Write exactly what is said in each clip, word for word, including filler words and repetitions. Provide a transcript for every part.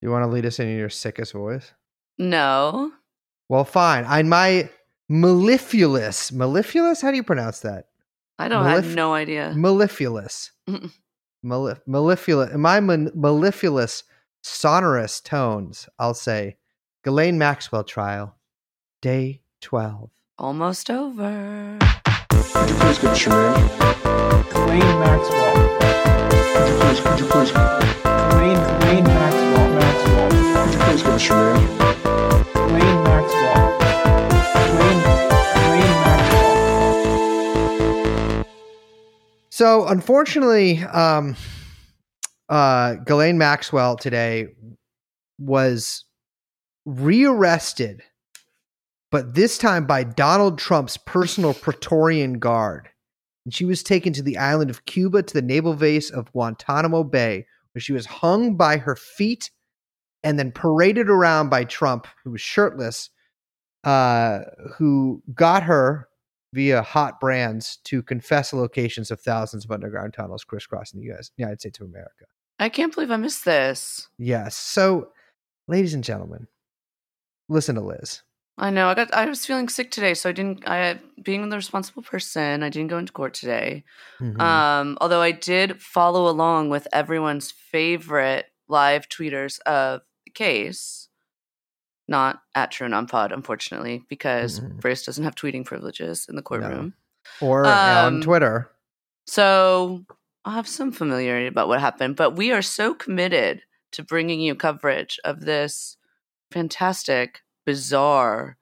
You want to lead us in your sickest voice? No. Well, fine. I my mellifluous, mellifluous. How do you pronounce that? I don't. Mellif- I have no idea. Mellifluous. Mellif- mellifluous. In my man- mellifluous, sonorous tones, I'll say, Ghislaine Maxwell trial, day twelve, almost over. Could you please get your name? Ghislaine Maxwell. Could you please? Could you please? Ghislaine, Ghislaine Maxwell. Maxwell. Could you please give us your name? Ghislaine Maxwell. Ghislaine, Ghislaine Maxwell. So, unfortunately, um, uh, Ghislaine Maxwell today was rearrested, but this time by Donald Trump's personal Praetorian Guard. And she was taken to the island of Cuba to the naval base of Guantanamo Bay, where she was hung by her feet and then paraded around by Trump, who was shirtless, uh, who got her via hot brands to confess the locations of thousands of underground tunnels crisscrossing the U S United States of America. I can't believe I missed this. Yes. So, ladies and gentlemen, listen to Liz. I know. I got. I was feeling sick today, so I didn't. I being the responsible person, I didn't go into court today. Mm-hmm. Um, although I did follow along with everyone's favorite live tweeters of the case, not at TrueAnon Pod, unfortunately, because mm-hmm. Brace doesn't have tweeting privileges in the courtroom no. or um, on Twitter. So I'll have some familiarity about what happened, but we are so committed to bringing you coverage of this fantastic, bizarre,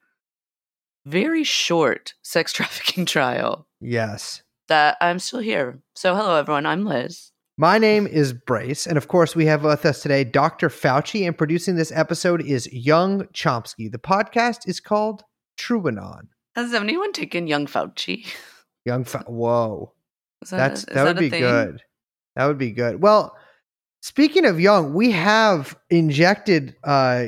very short sex trafficking trial. Yes. That I'm still here. So hello, everyone. I'm Liz. My name is Brace. And of course, we have with us today Doctor Fauci. And producing this episode is Young Chomsky. The podcast is called TrueAnon. Has anyone taken Young Fauci? Young Fauci. Whoa. Is that That's, a, is that, that would be thing? Good. That would be good. Well, speaking of Young, we have injected... Uh,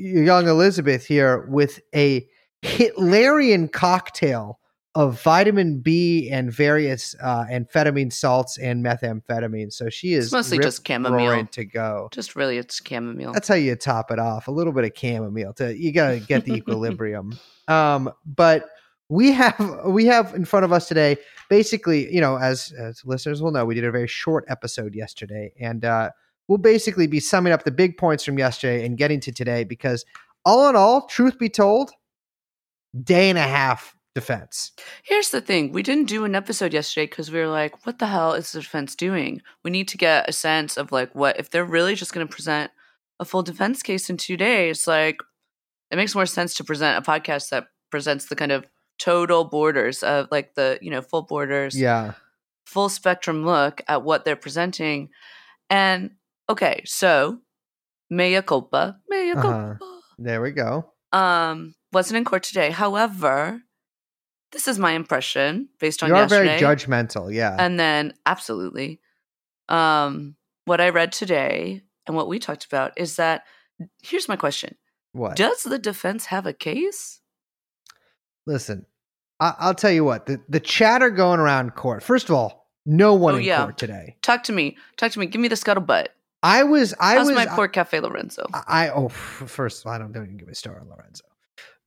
Young Elizabeth here with a Hitlerian cocktail of vitamin B and various uh, amphetamine salts and methamphetamine. So she is it's mostly just chamomile to go. Just really, it's chamomile. That's how you top it off. A little bit of chamomile. To you gotta get the equilibrium. Um, but we have we have in front of us today. Basically, you know, as as listeners will know, we did a very short episode yesterday, and. Uh, We'll basically be summing up the big points from yesterday and getting to today because all in all, truth be told, day and a half defense. Here's the thing. We didn't do an episode yesterday because we were like, what the hell is the defense doing? We need to get a sense of like what if they're really just going to present a full defense case in two days. Like it makes more sense to present a podcast that presents the kind of total borders of like the, you know, full borders, yeah, full spectrum look at what they're presenting. And okay, so mea culpa, mea culpa. Uh, there we go. Um, wasn't in court today. However, this is my impression based on You're yesterday. You're very judgmental, yeah. And then, absolutely, um, what I read today and what we talked about is that, here's my question. What? Does the defense have a case? Listen, I- I'll tell you what. The, the chatter going around court, first of all, no one oh, in yeah. court today. Talk to me. Talk to me. Give me the scuttlebutt. I was, I How's was my poor I, Cafe Lorenzo. I, oh, first of all, I don't, don't even give a star on Lorenzo,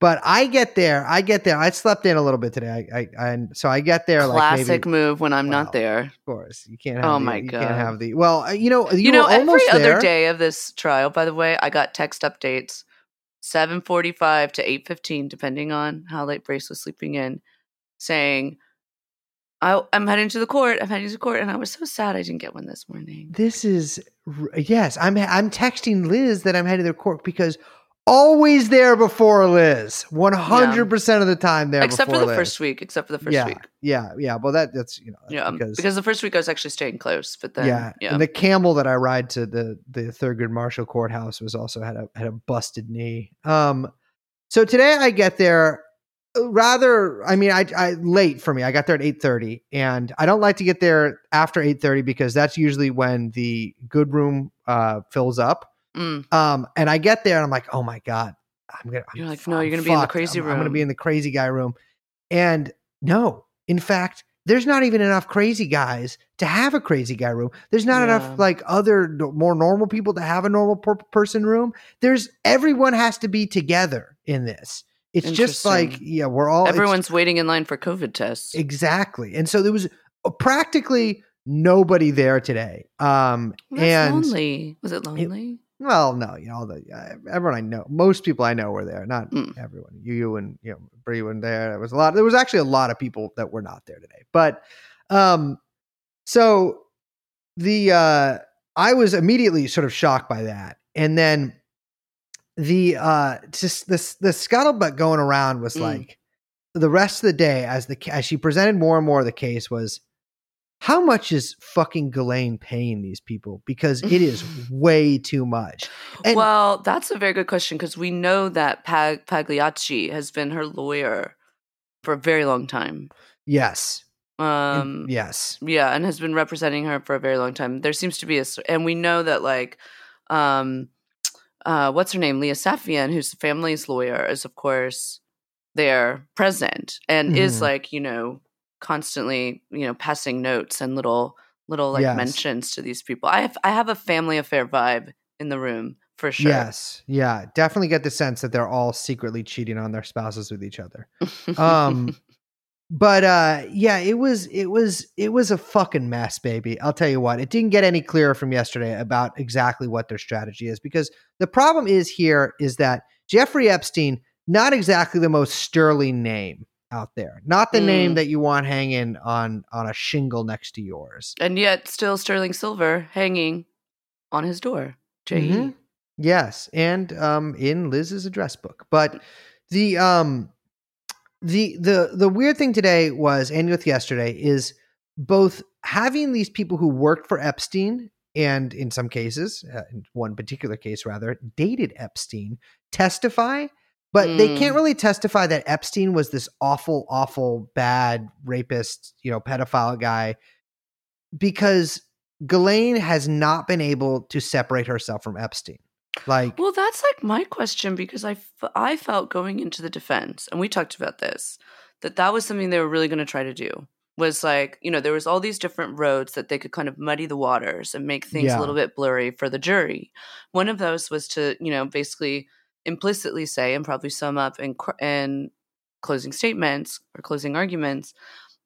but I get there. I get there. I slept in a little bit today. I, I, I so I get there. Classic like maybe, move when I'm well, not there. Of course, you can't. Have oh the, my god, you can't have the. Well, you know, you, you know, every there. Other day of this trial. By the way, I got text updates, seven forty-five to eight fifteen, depending on how late Brace was sleeping in, saying. I, I'm heading to the court. I'm heading to the court, and I was so sad I didn't get one this morning. This is yes. I'm I'm texting Liz that I'm heading to the court because always there before Liz, one hundred percent yeah. of the time there. Except before for the Liz. first week. Except for the first yeah, week. Yeah, yeah. Well, that that's you know that's yeah because, because the first week I was actually staying close, but then yeah. yeah. And the camel that I ride to the the Thurgood Marshall courthouse was also had a had a busted knee. Um, so today I get there. Rather, I mean, I, I late for me. I got there at eight thirty, and I don't like to get there after eight thirty because that's usually when the good room uh, fills up. Mm. Um, and I get there, and I'm like, oh, my God. I'm gonna. You're I'm, like, no, I'm you're going to be in the crazy I'm, room. I'm going to be in the crazy guy room. And no, in fact, There's not even enough crazy guys to have a crazy guy room. There's not yeah. enough like other more normal people to have a normal per- person room. There's everyone has to be together in this. It's just like, yeah, we're all everyone's waiting in line for COVID tests. Exactly. And so there was practically nobody there today. Um, well, and lonely. Was it lonely? It, well, no, you know, all the uh, everyone I know, most people I know were there. Not mm. everyone. You, you and you know, Bree were there. There was a lot. There was actually a lot of people that were not there today. But um, so the uh, I was immediately sort of shocked by that, and then the uh, just this the scuttlebutt going around was mm. like the rest of the day as the as she presented more and more of the case was. How much is fucking Ghislaine paying these people? Because it is way too much. And well, that's a very good question because we know that Pag- Pagliacci has been her lawyer for a very long time. Yes. Um, and, yes. Yeah, and has been representing her for a very long time. There seems to be a – and we know that like um, – uh, what's her name? Leah Safian, who's the family's lawyer, is of course there present and mm-hmm. is like, you know – constantly, you know, passing notes and little, little like yes. mentions to these people. I have, I have a family affair vibe in the room for sure. Yes, yeah, definitely get the sense that they're all secretly cheating on their spouses with each other. Um, but uh, yeah, it was, it was, it was a fucking mess, baby. I'll tell you what, it didn't get any clearer from yesterday about exactly what their strategy is because the problem is here is that Jeffrey Epstein, not exactly the most sterling name. Out there, not the mm. name that you want hanging on on a shingle next to yours, and yet still sterling silver hanging on his door. J E Mm-hmm. Yes, and um, in Liz's address book. But the um, the the the weird thing today was, and with yesterday, is both having these people who worked for Epstein and, in some cases, uh, in one particular case rather, dated Epstein testify. But mm. they can't really testify that Epstein was this awful, awful, bad rapist, you know, pedophile guy, because Ghislaine has not been able to separate herself from Epstein. Like, well, that's like my question because I, f- I felt going into the defense, and we talked about this, that that was something they were really going to try to do. Was like, you know, there was all these different roads that they could kind of muddy the waters and make things yeah. a little bit blurry for the jury. One of those was to, you know, basically implicitly say and probably sum up in, in closing statements or closing arguments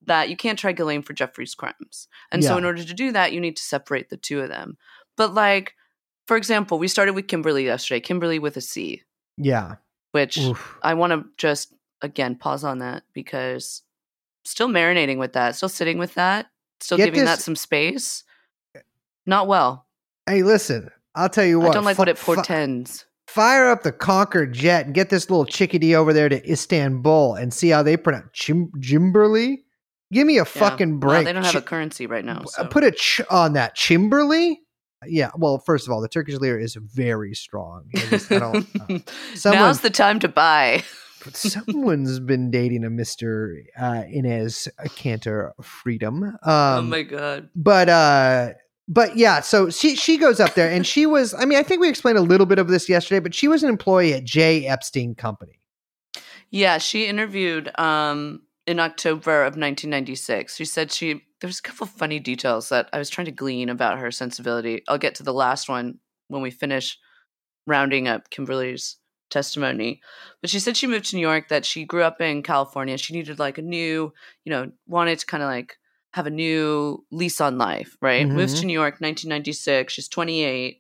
that you can't try Ghislaine for Jeffrey's crimes. And yeah. so in order to do that, you need to separate the two of them. But like, for example, we started with Kimberly yesterday, Kimberly with a C. Yeah. Which Oof. I want to just, again, pause on that because still marinating with that, still sitting with that, still Get giving this- that some space. Not well. Hey, listen, I'll tell you what. I don't like f- what it portends. F- Fire up the Concord jet and get this little chickadee over there to Istanbul and see how they pronounce Jim- Jimberly. Give me a yeah. fucking break. No, they don't have Ch- a currency right now. So. Put a ch on that. Chimberly? Yeah. Well, first of all, the Turkish lira is very strong. Just, I don't, uh, someone, now's the time to buy. Someone's been dating a Mister Uh, Inez Cantor Freedom. Um, oh, my God. But... uh But yeah, so she she goes up there and she was, I mean, I think we explained a little bit of this yesterday, but she was an employee at J. Epstein Company. Yeah, she interviewed um, in October of nineteen ninety-six. She said she, there was a couple of funny details that I was trying to glean about her sensibility. I'll get to the last one when we finish rounding up Kimberly's testimony. But she said she moved to New York, that she grew up in California. She needed like a new, you know, wanted to kind of like, have a new lease on life, right? Mm-hmm. Moves to New York, nineteen ninety-six. She's twenty-eight.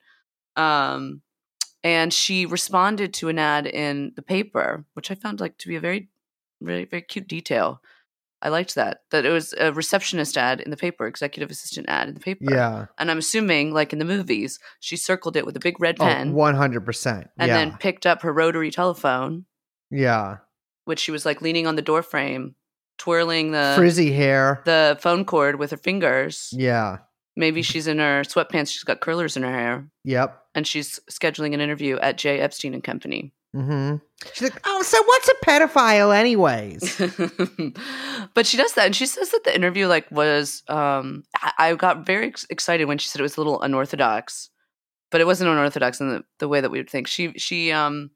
Um, and she responded to an ad in the paper, which I found like to be a very, really very cute detail. I liked that, that it was a receptionist ad in the paper, executive assistant ad in the paper. Yeah. And I'm assuming like in the movies, she circled it with a big red pen. Oh, one hundred percent. And yeah. then picked up her rotary telephone. Yeah. Which she was like leaning on the door frame. Twirling the frizzy hair, the phone cord with her fingers. Yeah. Maybe she's in her sweatpants. She's got curlers in her hair. Yep. And she's scheduling an interview at J. Epstein and Company. Mm-hmm. She's like, oh, so what's a pedophile anyways? But she does that. And she says that the interview like was, um, I, I got very ex- excited when she said it was a little unorthodox, but it wasn't unorthodox in the, the way that we would think. She, she, um,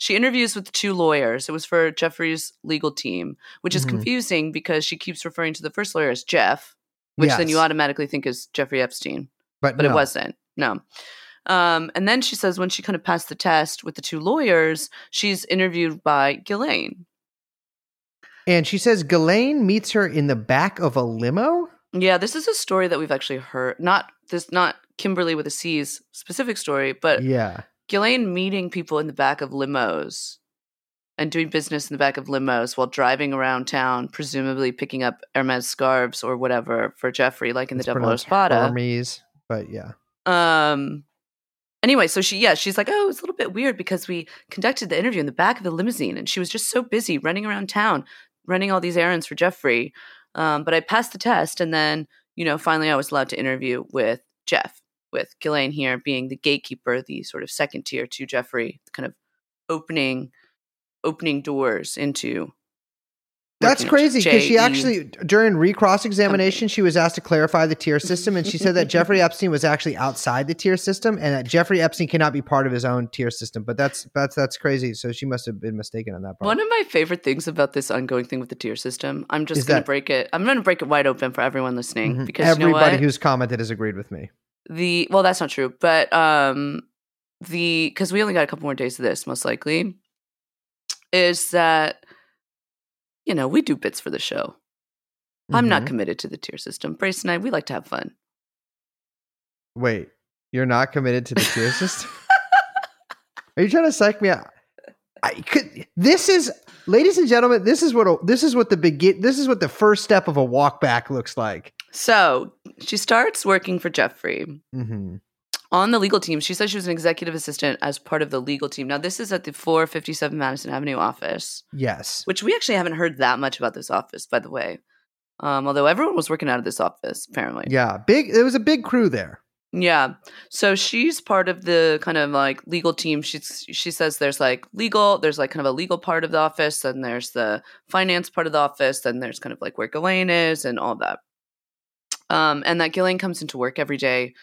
She interviews with two lawyers. It was for Jeffrey's legal team, which is mm-hmm. confusing because she keeps referring to the first lawyer as Jeff, which yes. then you automatically think is Jeffrey Epstein. But, but no. it wasn't. No. Um, and then she says when she kind of passed the test with the two lawyers, she's interviewed by Ghislaine. And she says Ghislaine meets her in the back of a limo? Yeah, this is a story that we've actually heard. Not this, not Kimberly with a C's specific story, but yeah. Ghislaine meeting people in the back of limos and doing business in the back of limos while driving around town, presumably picking up Hermes scarves or whatever for Jeffrey, like in it's the Double Espada. Hermes, but yeah. Um. Anyway, so she, yeah, she's like, oh, it's a little bit weird because we conducted the interview in the back of the limousine and she was just so busy running around town, running all these errands for Jeffrey. Um, but I passed the test and then, you know, finally I was allowed to interview with Jeff, with Ghislaine here being the gatekeeper, the sort of second tier to Jeffrey, kind of opening opening doors into. That's crazy because she actually, during recross examination, she was asked to clarify the tier system and she said that Jeffrey Epstein was actually outside the tier system and that Jeffrey Epstein cannot be part of his own tier system. But that's that's that's crazy. So she must have been mistaken on that part. One of my favorite things about this ongoing thing with the tier system, I'm just going to break it. I'm going to break it wide open for everyone listening mm-hmm. because everybody you know what? who's commented has agreed with me. The well, that's not true, but um, the because we only got a couple more days of this, most likely, is that. You know, we do bits for the show. Mm-hmm. I'm not committed to the tier system. Brace and I, we like to have fun. Wait, you're not committed to the tier system? Are you trying to psych me out? I could. This is, ladies and gentlemen, this is what a, this is what the begin. This is what the first step of a walk back looks like. So she starts working for Jeffrey mm-hmm. on the legal team. She said she was an executive assistant as part of the legal team. Now, this is at the four fifty-seven Madison Avenue office. Yes. Which we actually haven't heard that much about this office, by the way. Um, although everyone was working out of this office, apparently. Yeah. Big. There was a big crew there. Yeah. So she's part of the kind of like legal team. She's, she says there's like legal, there's like kind of a legal part of the office. Then there's the finance part of the office. Then there's kind of like where Ghislaine is and all that. Um, and that Ghislaine comes into work every day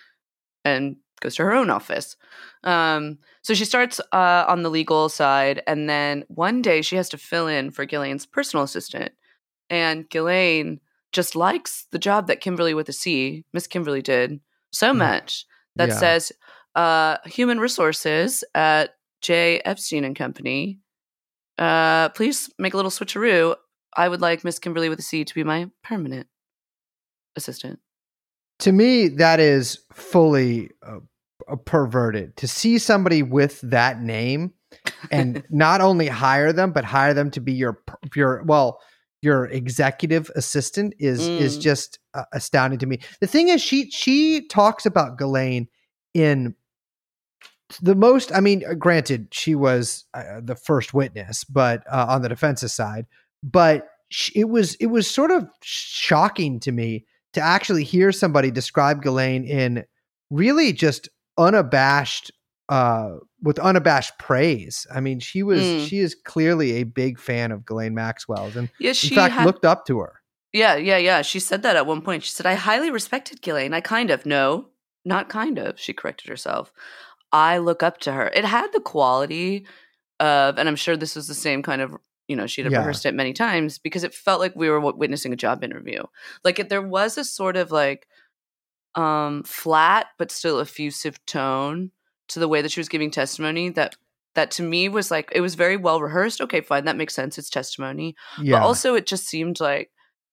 and goes to her own office. Um, so she starts uh, on the legal side. And then one day she has to fill in for Ghislaine's personal assistant. And Ghislaine just likes the job that Kimberly with a C, Miss Kimberly did so much that yeah. says uh, human resources at J. Epstein and Company. Uh, please make a little switcheroo. I would like Miss Kimberly with a C to be my permanent assistant. To me, that is fully uh, perverted. To see somebody with that name and not only hire them, but hire them to be your your well, your executive assistant is mm. is just uh, astounding to me. The thing is, she she talks about Ghislaine in the most. I mean, granted, she was uh, the first witness, but uh, on the defense's side, but she, it was it was sort of shocking to me to actually hear somebody describe Ghislaine in really just unabashed, uh, with unabashed praise. I mean, she was, mm. she is clearly a big fan of Ghislaine Maxwell's and yeah, she in fact had, looked up to her. Yeah, yeah, yeah. She said that at one point. She said, I highly respected Ghislaine. I kind of, no, not kind of, she corrected herself. I look up to her. It had the quality of, and I'm sure this was the same kind of, you know, she'd have yeah. rehearsed it many times because it felt like we were witnessing a job interview. Like it, there was a sort of like um, flat but still effusive tone to the way that she was giving testimony that that to me was like, it was very well rehearsed. Okay, fine. That makes sense. It's testimony. Yeah. But also it just seemed like,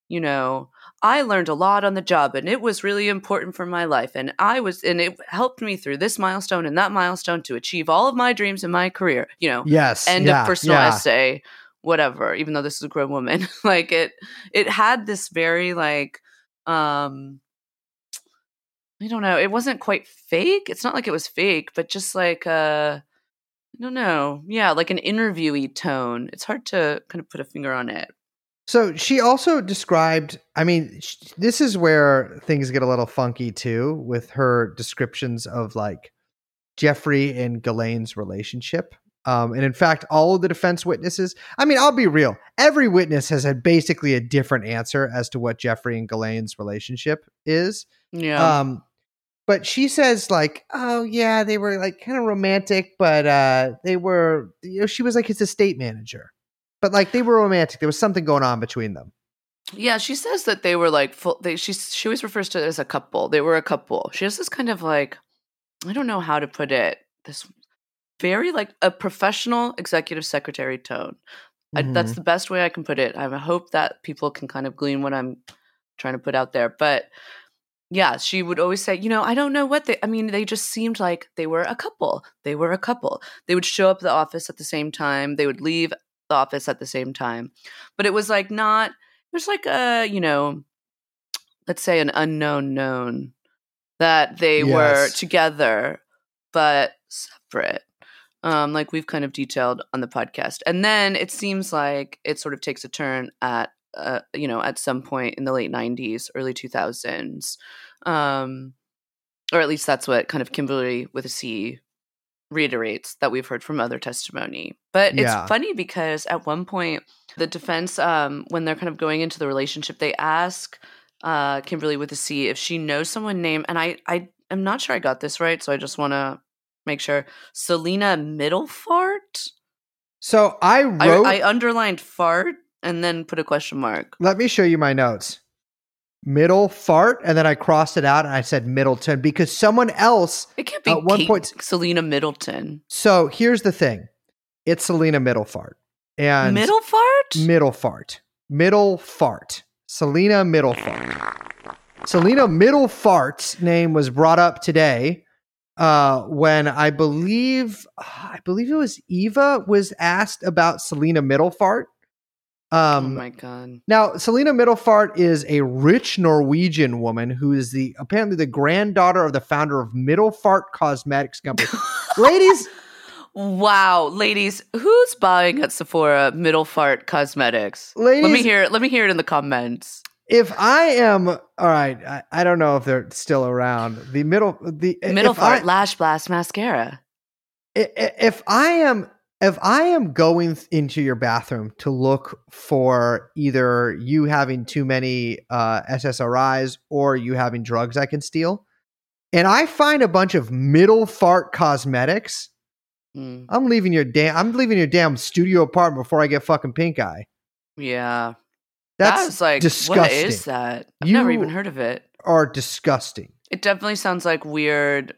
you know, I learned a lot on the job and it was really important for my life. And I was, and it helped me through this milestone and that milestone to achieve all of my dreams in my career, you know, yes, end yeah, of personal yeah. essay. Whatever, even though this is a grown woman, like it, it had this very like, um, I don't know. It wasn't quite fake. It's not like it was fake, but just like, uh, I don't know. Yeah. Like an interviewee tone. It's hard to kind of put a finger on it. So she also described, I mean, sh- this is where things get a little funky too, with her descriptions of like Jeffrey and Ghislaine's relationship. Um, and in fact, all of the defense witnesses, I mean, I'll be real. Every witness has had basically a different answer as to what Jeffrey and Ghislaine's relationship is. Yeah. Um, But she says, like, oh, yeah, they were, like, kind of romantic, but uh, they were, you know, she was, like, his estate manager. But, like, they were romantic. There was something going on between them. Yeah, she says that they were, like, full, they, she, she always refers to it as a couple. They were a couple. She has this kind of, like, I don't know how to put it, this very, like, a professional executive secretary tone. Mm-hmm. I, that's the best way I can put it. I hope that people can kind of glean what I'm trying to put out there. But yeah, she would always say, you know, I don't know what they, I mean, they just seemed like they were a couple. They were a couple. They would show up at the office at the same time. They would leave the office at the same time. But it was like not, it was like a, you know, let's say an unknown known that they yes. were together, but separate. Um, like we've kind of detailed on the podcast. And then it seems like it sort of takes a turn at, Uh, you know, at some point in the late nineties, early two thousands. Um, or at least that's what kind of Kimberly with a C reiterates that we've heard from other testimony. But yeah. It's funny because at one point, the defense, um, when they're kind of going into the relationship, they ask uh, Kimberly with a C if she knows someone named, and I, I am not sure I got this right, so I just want to make sure, Selena Middelfart? So I wrote... I, I underlined fart. And then put a question mark. Let me show you my notes. Middelfart, and then I crossed it out and I said Middleton because someone else it can't be at one Kate, point Selena Middleton. So here's the thing: it's Selena Middelfart and Middelfart, Middelfart, Middelfart, Selena Middelfart. Selena Middelfart's name was brought up today uh, when I believe I believe it was Eva was asked about Selena Middelfart. Um, oh my God. Now, Selena Middelfart is a rich Norwegian woman who is the apparently the granddaughter of the founder of Middelfart Cosmetics Company. Ladies. Wow. Ladies, who's buying at Sephora Middelfart Cosmetics? Ladies, let me hear it. Let me hear it in the comments. If I am, all right, I, I don't know if they're still around. The middle, the Middelfart I, Lash Blast Mascara. If I am. If I am going th- into your bathroom to look for either you having too many uh, S S R Is or you having drugs I can steal, and I find a bunch of Middelfart Cosmetics, mm. I'm leaving your damn. I'm leaving your damn studio apartment before I get fucking pink eye. Yeah, that's that like disgusting. What is that? I've you never even heard of it. Are disgusting. It definitely sounds like weird.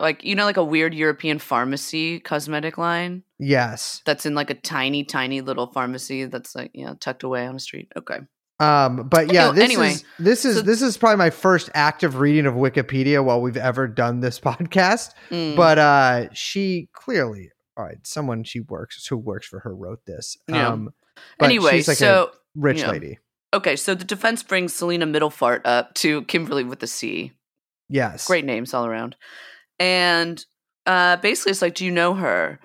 Like, you know, like a weird European pharmacy cosmetic line? Yes. That's in like a tiny, tiny little pharmacy that's like, you know, tucked away on a street. Okay. Um, but yeah, this anyway, is this is so, this is probably my first active reading of Wikipedia while we've ever done this podcast. Mm. But uh, she clearly, all right, someone she works who works for her wrote this. Yeah. Um but anyway, she's like so, a rich you know, lady. Okay, so the defense brings Selena Middelfart up to Kimberly with a C. Yes. Great names all around. And uh, basically, it's like, do you know her?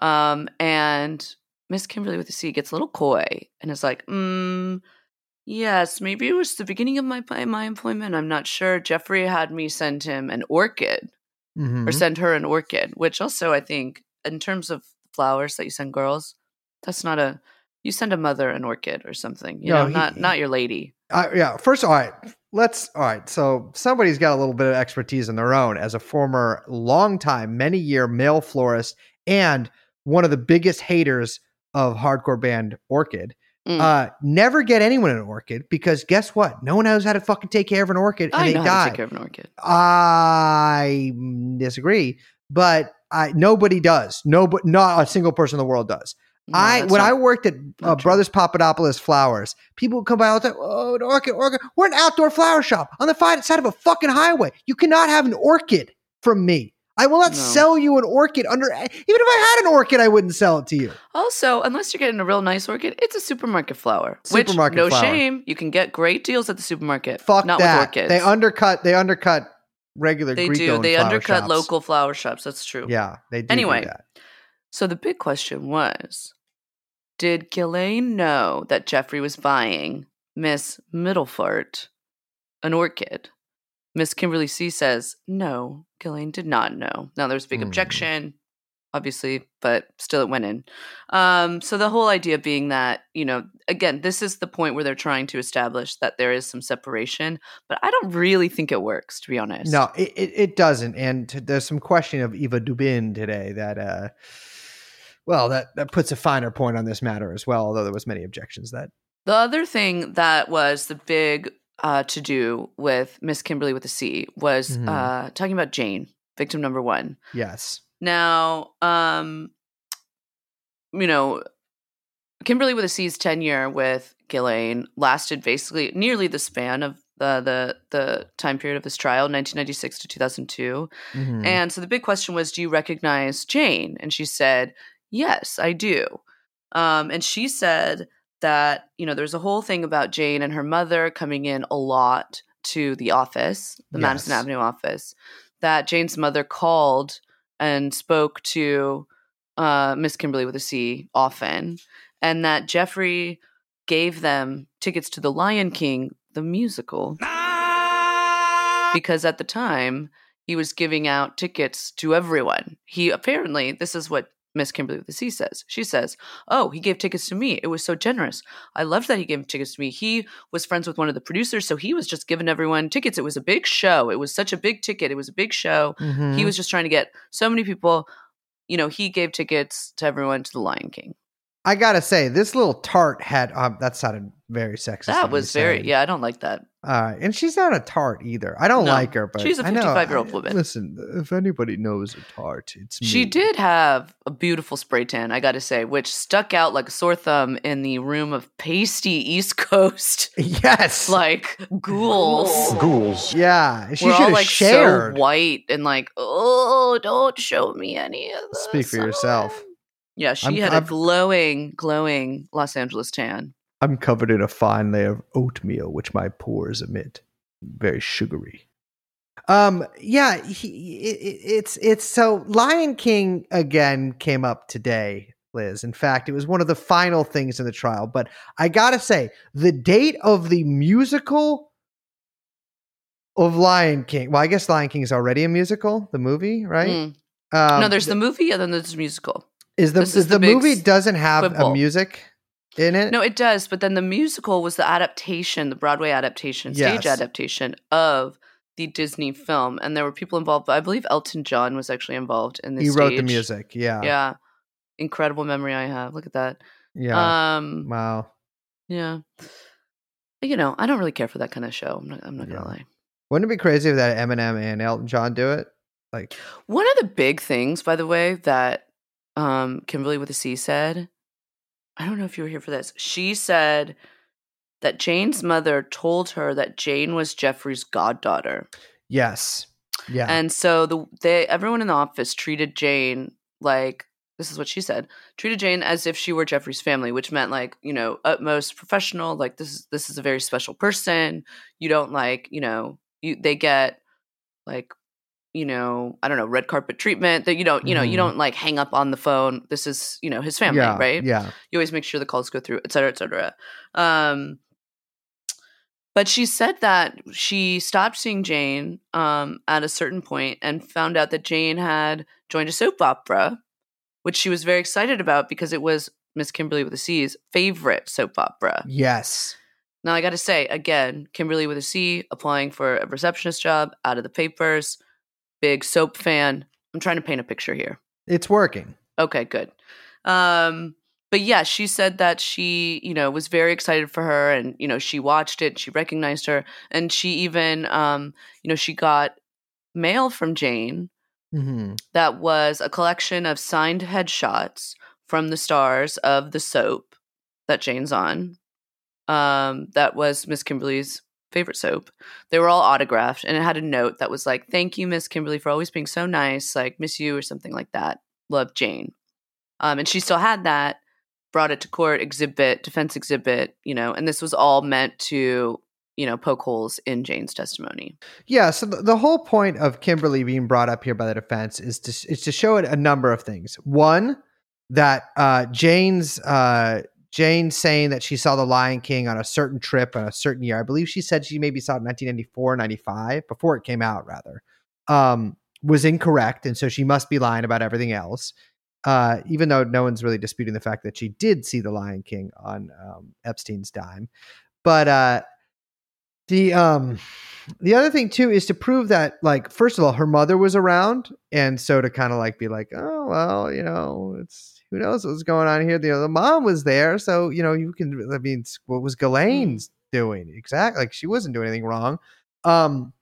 Um, and Miss Kimberly with a C gets a little coy and is like, mm, yes, maybe it was the beginning of my my employment. I'm not sure. Jeffrey had me send him an orchid mm-hmm. or send her an orchid, which also I think in terms of flowers that you send girls, that's not a – you send a mother an orchid or something, you no, know, he, not, not your lady. Uh, yeah. First, all right. Let's, all right, so somebody's got a little bit of expertise on their own as a former longtime, many-year male florist and one of the biggest haters of hardcore band Orchid. Mm. Uh, never get anyone an orchid because guess what? No one knows how to fucking take care of an orchid and I they know die. How to take care of an orchid. I disagree, but I, nobody does. No, not a single person in the world does. No, I when not, I worked at uh, Brothers Papadopoulos Flowers, people would come by all the time. Oh, an orchid, orchid. We're an outdoor flower shop on the side of a fucking highway. You cannot have an orchid from me. I will not no. sell you an orchid under. Even if I had an orchid, I wouldn't sell it to you. Also, unless you're getting a real nice orchid, it's a supermarket flower. Supermarket which, no flower. Shame. You can get great deals at the supermarket. Fuck not that. With orchids. They undercut. They undercut regular. They Greek-owned do. They flower undercut shops. Local flower shops. That's true. Yeah, they do. Anyway, do that. So the big question was. Did Ghislaine know that Jeffrey was buying Miss Middelfart an orchid? Miss Kimberly C. says, no, Ghislaine did not know. Now, there's a big mm. objection. obviously, but still it went in. Um, so the whole idea being that, you know, again, this is the point where they're trying to establish that there is some separation, but I don't really think it works, to be honest. No, it, it, it doesn't. And there's some question of Eva Dubin today that, uh, well, that, that puts a finer point on this matter as well, although there was many objections that. The other thing that was the big uh, to-do with Miss Kimberly with a C was mm-hmm. uh, talking about Jane, victim number one. Yes. Now, um, you know, Kimberly with a C's tenure with Ghislaine lasted basically nearly the span of the the, the time period of this trial, nineteen ninety-six to two thousand two. Mm-hmm. And so the big question was, do you recognize Jane? And she said, yes, I do. Um, and she said that, you know, there's a whole thing about Jane and her mother coming in a lot to the office, the yes. Madison Avenue office, that Jane's mother called and spoke to uh, Miss Kimberly with a C often, and that Jeffrey gave them tickets to The Lion King, the musical, ah! because at the time he was giving out tickets to everyone. He apparently, this is what Miss Kimberly with a C says. She says, oh, he gave tickets to me. It was so generous. I loved that he gave tickets to me. He was friends with one of the producers, so he was just giving everyone tickets. It was a big show. It was such a big ticket. It was a big show. Mm-hmm. He was just trying to get so many people. You know, he gave tickets to everyone to The Lion King. I got to say, this little tart had, um, that sounded very sexist. That was very, saying. yeah, I don't like that. Uh, and she's not a tart either. I don't no, like her, but she's a fifty-five-year-old woman. Listen, if anybody knows a tart, it's me. She did have a beautiful spray tan, I got to say, which stuck out like a sore thumb in the room of pasty East Coast. Yes, like ghouls, ghouls. Yeah, she should have like shared. So white and like, oh, don't show me any of this. Speak for sun. yourself. Yeah, she I'm, had I'm, a glowing, glowing Los Angeles tan. I'm covered in a fine layer of oatmeal, which my pores emit. Very sugary. Um, yeah, he, it, it's it's so Lion King again came up today, Liz. In fact, it was one of the final things in the trial. But I gotta say, the date of the musical of Lion King. Well, I guess Lion King is already a musical, the movie, right? Mm. Um, no, there's the movie, and then there's the musical. Is the is, is the, the movie doesn't have quibble. a music in it? No, it does. But then the musical was the adaptation, the Broadway adaptation, yes. stage adaptation of the Disney film. And there were people involved. I believe Elton John was actually involved in this. He stage. wrote the music. Yeah. Yeah. Incredible memory I have. Look at that. Yeah. Um, wow. Yeah. You know, I don't really care for that kind of show. I'm not, I'm not yeah. going to lie. Wouldn't it be crazy if that Eminem and Elton John do it? Like one of the big things, by the way, that Um, Kimberly with a C said, I don't know if you were here for this. She said that Jane's mother told her that Jane was Jeffrey's goddaughter. Yes. Yeah. And so the they everyone in the office treated Jane like, this is what she said, treated Jane as if she were Jeffrey's family, which meant like, you know, utmost professional, like this is this is a very special person. You don't like, you know, you they get like you know, I don't know, red carpet treatment that you don't, you know, mm-hmm. you don't like hang up on the phone. This is, you know, his family, yeah, right? Yeah. You always make sure the calls go through, et cetera, et cetera. Um, but she said that she stopped seeing Jane um, at a certain point and found out that Jane had joined a soap opera, which she was very excited about because it was Miss Kimberly with a C's favorite soap opera. Yes. Now I got to say again, Kimberly with a C applying for a receptionist job out of the papers. Big soap fan. I'm trying to paint a picture here. It's working. Okay, good. Um, but yeah, she said that she, you know, was very excited for her and, you know, she watched it. She recognized her. And she even, um, you know, she got mail from Jane mm-hmm. that was a collection of signed headshots from the stars of the soap that Jane's on. Um, that was Miss Kimberly's favorite soap. They were all autographed and it had a note that was like, thank you, Miss Kimberly, for always being so nice, like miss you or something like that. Love, Jane. Um, and she still had that, brought it to court, exhibit, defense exhibit, you know, and this was all meant to, you know, poke holes in Jane's testimony. Yeah. So the, the whole point of Kimberly being brought up here by the defense is to, is to show it a number of things. One, that uh, Jane's uh, Jane saying that she saw The Lion King on a certain trip on a certain year. I believe she said she maybe saw it in nineteen ninety-four, ninety-five, before it came out, rather, um, was incorrect. And so she must be lying about everything else. uh, even though no one's really disputing the fact that she did see The Lion King on um, Epstein's dime. But uh, the um, the other thing, too, is to prove that, like, first of all, her mother was around. And so to kind of like be like, oh, well, you know, it's who knows what's going on here. You know, the mom was there. So, you know, you can I mean, what was Ghislaine's doing? Exactly. Like, she wasn't doing anything wrong. Um,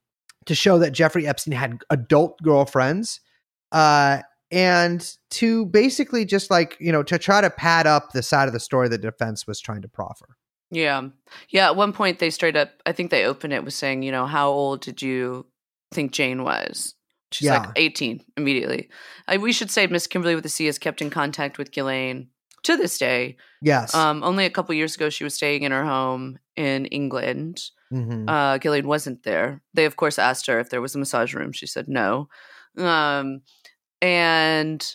to show that Jeffrey Epstein had adult girlfriends, uh, and to basically just like, you know, to try to pad up the side of the story the defense was trying to proffer. Yeah. Yeah. At one point they straight up, I think they opened it with saying, you know, how old did you think Jane was? She's yeah. like eighteen immediately. I, we should say Miss Kimberly with the C is kept in contact with Ghislaine to this day. Yes. Um, only a couple years ago, she was staying in her home in England. Mm-hmm. Uh, Ghislaine wasn't there. They, of course, asked her if there was a massage room. She said no. Um, and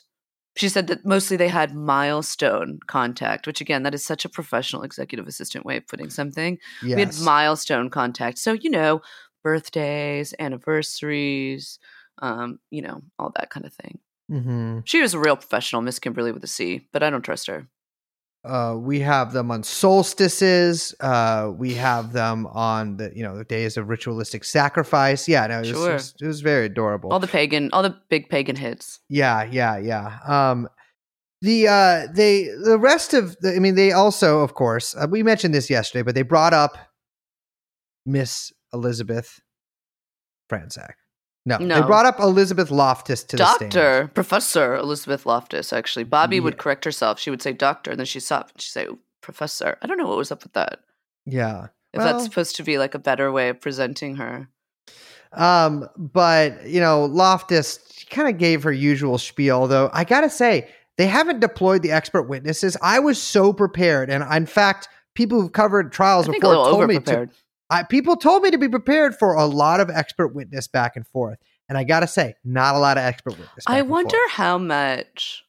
she said that mostly they had milestone contact, which, again, that is such a professional executive assistant way of putting something. Yes. We had milestone contact. So, you know, birthdays, anniversaries, um, you know, all that kind of thing. Mm-hmm. She was a real professional, Miss Kimberly with a C, but I don't trust her. Uh, we have them on solstices. Uh, we have them on the, you know, the days of ritualistic sacrifice. Yeah, no, it was, sure. it was, it was very adorable. All the pagan, all the big pagan hits. Yeah, yeah, yeah. Um, the uh, they the rest of the, I mean, they also, of course, uh, we mentioned this yesterday, but they brought up Miss Elizabeth Franczak. No, no, they brought up Elizabeth Loftus to Doctor, the stand. Doctor, Professor Elizabeth Loftus, actually. Bobby yeah. would correct herself. She would say doctor, and then she'd stop, and she'd say professor. I don't know what was up with that. Yeah. If well, that's supposed to be like a better way of presenting her. Um, But, you know, Loftus kind of gave her usual spiel, although I got to say, they haven't deployed the expert witnesses. I was so prepared. And in fact, people who've covered trials I before told me to. I, people told me to be prepared for a lot of expert witness back and forth. And I got to say, not a lot of expert witness. I wonder how much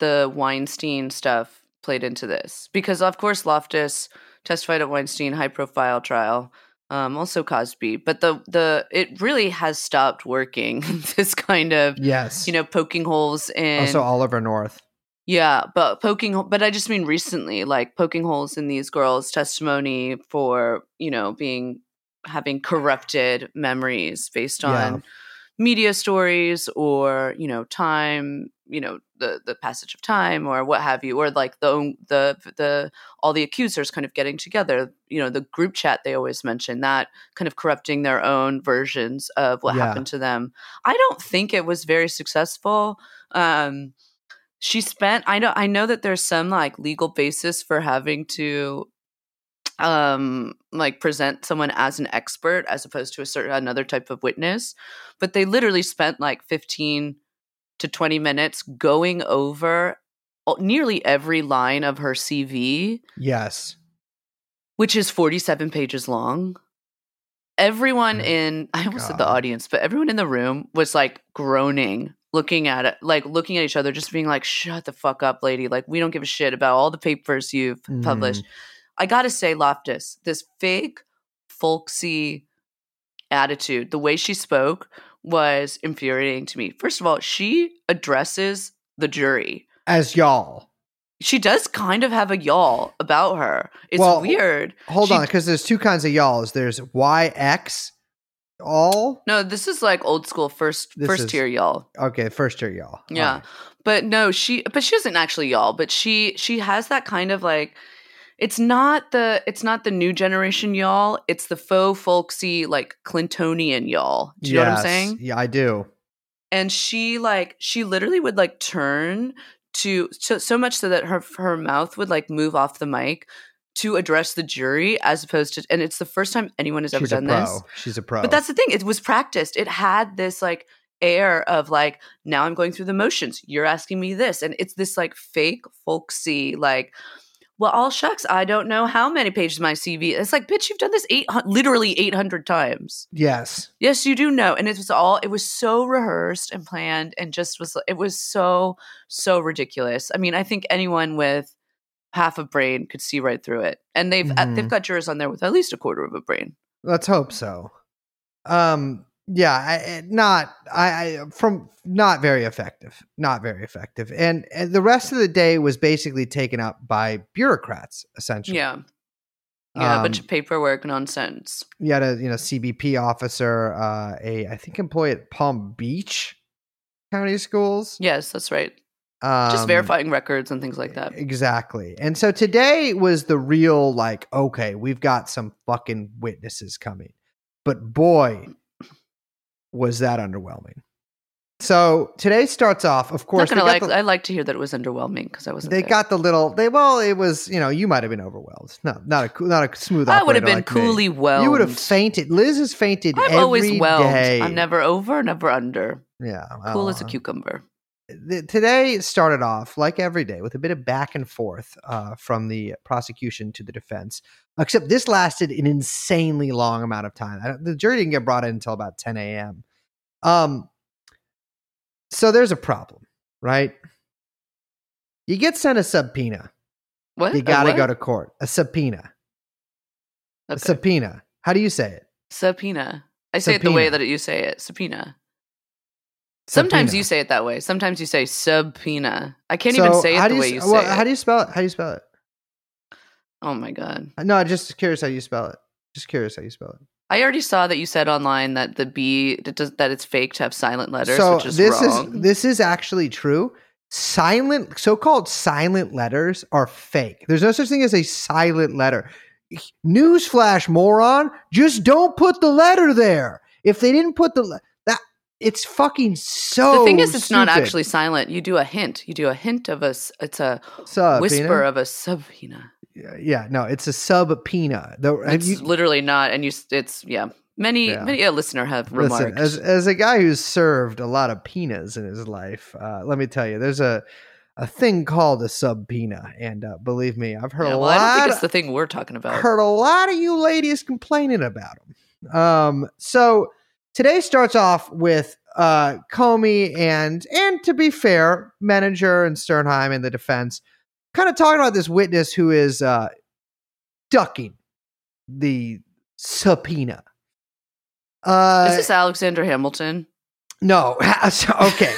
the Weinstein stuff played into this. Because, of course, Loftus testified at Weinstein, high-profile trial, um, also Cosby. But the the it really has stopped working, this kind of, yes. you know, poking holes in. Also Oliver North. Yeah, but poking, but I just mean recently, like poking holes in these girls' testimony for, you know, being, having corrupted memories based on yeah. media stories or, you know, time, you know, the, the passage of time or what have you, or like the, the, the, all the accusers kind of getting together, you know, the group chat they always mention, that kind of corrupting their own versions of what yeah. happened to them. I don't think it was very successful. Um, She spent, I know, I know that there's some like legal basis for having to um, like present someone as an expert as opposed to a certain, another type of witness, but they literally spent like fifteen to twenty minutes going over nearly every line of her C V. Yes. Which is forty-seven pages long. Everyone oh, in, I almost God. said the audience, but everyone in the room was like groaning. Looking at it, like looking at each other, just being like, shut the fuck up, lady. Like, we don't give a shit about all the papers you've mm. published. I got to say, Loftus, this fake, folksy attitude, the way she spoke was infuriating to me. First of all, she addresses the jury as y'all. She does kind of have a y'all about her. It's well, weird. Hold she, on, because there's two kinds of y'alls. There's Y X. All no, this is like old school first this first is, tier y'all. Okay, first tier y'all. Yeah, right. But no, she but she isn't actually y'all. But she she has that kind of like it's not the it's not the new generation y'all. It's the faux folksy like Clintonian y'all. Do you yes. know what I'm saying? Yeah, I do. And she like she literally would like turn to so, so much so that her her mouth would like move off the mic to address the jury as opposed to, and it's the first time anyone has ever She's done this. She's a pro. But that's the thing. It was practiced. It had this like air of like, now I'm going through the motions. You're asking me this. And it's this like fake folksy, like, well, all shucks. I don't know how many pages of my C V. It's like, bitch, you've done this eight, literally eight hundred times. Yes. Yes, you do know. And it was all, it was so rehearsed and planned and just was, it was so, so ridiculous. I mean, I think anyone with half a brain could see right through it. And they've mm-hmm. uh, they've got jurors on there with at least a quarter of a brain. Let's hope so. Um, Yeah, I, not I, I from not very effective, not very effective. And, and the rest of the day was basically taken up by bureaucrats, essentially. Yeah. Yeah, um, a bunch of paperwork nonsense. You had a you know C B P officer, uh, a I think employee at Palm Beach County Schools. Yes, that's right. Um, Just verifying records and things like that. Exactly. And so today was the real like, okay, we've got some fucking witnesses coming, but boy, was that underwhelming. So today starts off, of course. Not gonna like, the, I like to hear that it was underwhelming because I wasn't. They there. Got the little. They well, it was. You know, you might have been overwhelmed. No, not a not a smooth. I would have been like coolly me. Whelmed. You would have fainted. Liz has fainted. I'm every always whelmed. Day. I'm never over, never under. Yeah, well, cool as a cucumber. The, today started off like every day with a bit of back and forth uh, from the prosecution to the defense. Except this lasted an insanely long amount of time. I, the jury didn't get brought in until about ten a.m. Um. So there's a problem, right? You get sent a subpoena. What? You got to go to court. A subpoena. Okay. A subpoena. How do you say it? Subpoena. I say subpoena. It the way that you say it. Subpoena. Sometimes subpoena. You say it that way. Sometimes you say subpoena. I can't so even say it the you, way you well, say it. How do you spell it? How do you spell it? Oh, my God. No, I'm just curious how you spell it. Just curious how you spell it. I already saw that you said online that the B that, does, that it's fake to have silent letters, so which is this wrong. Is, this is actually true. Silent, so-called silent letters are fake. There's no such thing as a silent letter. Newsflash, moron! Just don't put the letter there. If they didn't put the le- that, it's fucking so. The thing is, it's stupid. Not actually silent. You do a hint. You do a hint of a. It's a subpoena? Whisper of a subpoena. Yeah, no, it's a subpoena. The, it's you, literally not, and you. It's yeah. Many, yeah. many a listener have remarked. Listen, as as a guy who's served a lot of penas in his life, uh, let me tell you, there's a a thing called a subpoena, and uh, believe me, I've heard yeah, a well, lot. I don't think it's the thing we're talking about. Heard a lot of you ladies complaining about them. Um, so today starts off with uh, Comey and and to be fair, Menninger and Sternheim and the defense. Kind of talking about this witness who is uh, ducking the subpoena. Uh, is this Alexander Hamilton? No. Okay.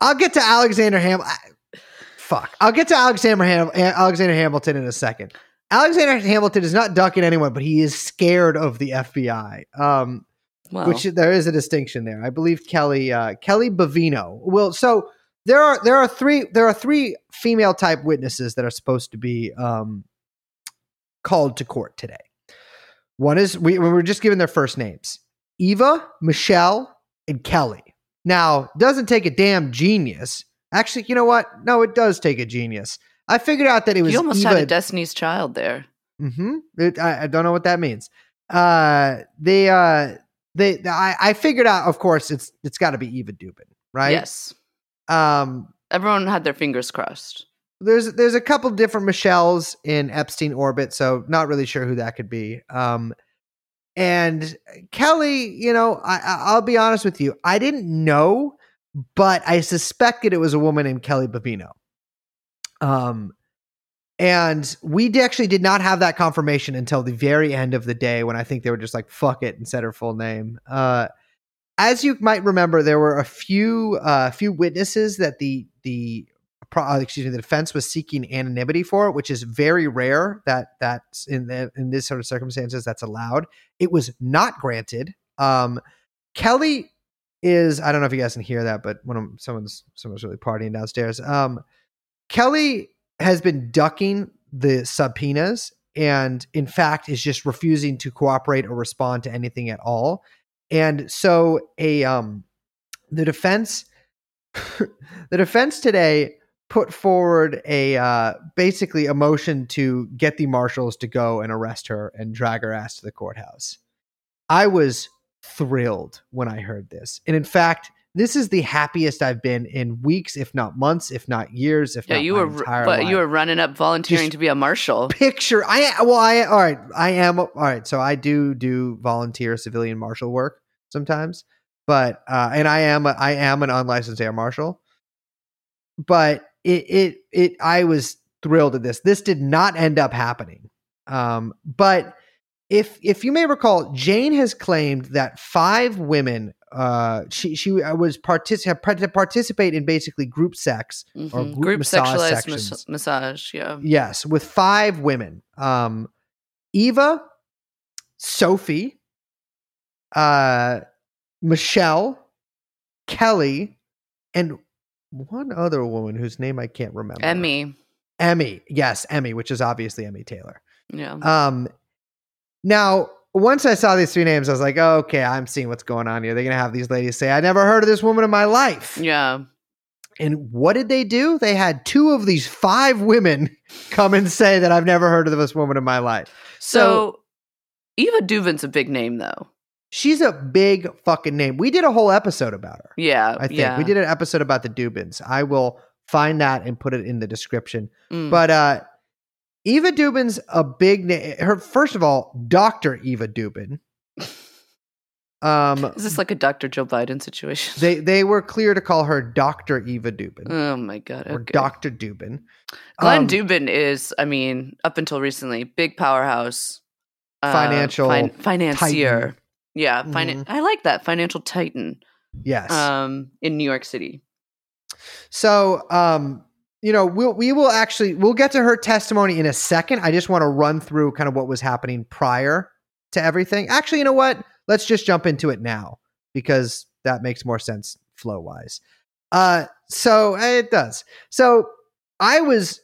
I'll get to Alexander Ham. Fuck. I'll get to Alexander Ham- Alexander Hamilton in a second. Alexander Hamilton is not ducking anyone, but he is scared of the F B I. Um, wow. Which there is a distinction there. I believe Kelly uh, Kelly Bovino. Well, so. There are there are three there are three female type witnesses that are supposed to be um, called to court today. One is we, we were just given their first names: Eva, Michelle, and Kelly. Now, doesn't take a damn genius. Actually, you know what? No, it does take a genius. I figured out that it was. You almost Eva. Had a Destiny's Child there. Mm-hmm. It, I, I don't know what that means. Uh, they uh, they I, I figured out. Of course, it's it's got to be Eva Dubin, right? Yes. Um, everyone had their fingers crossed. There's there's a couple different Michelles in Epstein orbit, so not really sure who that could be. Um, and Kelly, you know, I, I'll be honest with you, I didn't know, but I suspected it was a woman named Kelly Bovino. Um, and we actually did not have that confirmation until the very end of the day when I think they were just like fuck it and said her full name. Uh. As you might remember, there were a few uh, few witnesses that the the excuse me the defense was seeking anonymity for, which is very rare that that's in the, in this sort of circumstances that's allowed. It was not granted. Um, Kelly is I don't know if you guys can hear that, but when I'm, someone's someone's really partying downstairs. Um, Kelly has been ducking the subpoenas and, in fact, is just refusing to cooperate or respond to anything at all. And so a um, the defense the defense today put forward a uh, basically a motion to get the marshals to go and arrest her and drag her ass to the courthouse. I was thrilled when I heard this. And in fact, this is the happiest I've been in weeks, if not months, if not years, if yeah, not you my were, entire but life. You were running up, volunteering just to be a marshal. Picture, I well, I all right, I am all right. So I do do volunteer civilian marshal work sometimes, but uh, and I am a, I am an unlicensed air marshal. But it it it I was thrilled at this. This did not end up happening, um, but if if you may recall, Jane has claimed that five women uh, she she was particip- participate in basically group sex mm-hmm. or group, group massage sections. Mas- massage, yeah, yes, with five women: um, Eva, Sophie, uh, Michelle, Kelly, and one other woman whose name I can't remember. Emmy. Emmy, yes, Emmy, which is obviously Emmy Taylor. Yeah. Um. Now, once I saw these three names, I was like, oh, okay, I'm seeing what's going on here. They're going to have these ladies say, I never heard of this woman in my life. Yeah. And what did they do? They had two of these five women come and say that I've never heard of this woman in my life. So, so Eva Dubin's a big name, though. She's a big fucking name. We did a whole episode about her. Yeah. I think yeah. we did an episode about the Dubins. I will find that and put it in the description. Mm. But, uh, Eva Dubin's a big name. Her first of all, Doctor Eva Dubin. Um, Is this like a Doctor Joe Biden situation? They they were clear to call her Doctor Eva Dubin. Oh my god! Okay. Or Doctor Dubin. Glenn um, Dubin is, I mean, up until recently, big powerhouse, uh, financial fin- financier. Titan. Yeah, finan- mm-hmm. I like that, financial titan. Yes. Um, in New York City. So, um. You know, we'll, we will actually, we'll get to her testimony in a second. I just want to run through kind of what was happening prior to everything. Actually, you know what? Let's just jump into it now because that makes more sense flow-wise. Uh, so it does. So I was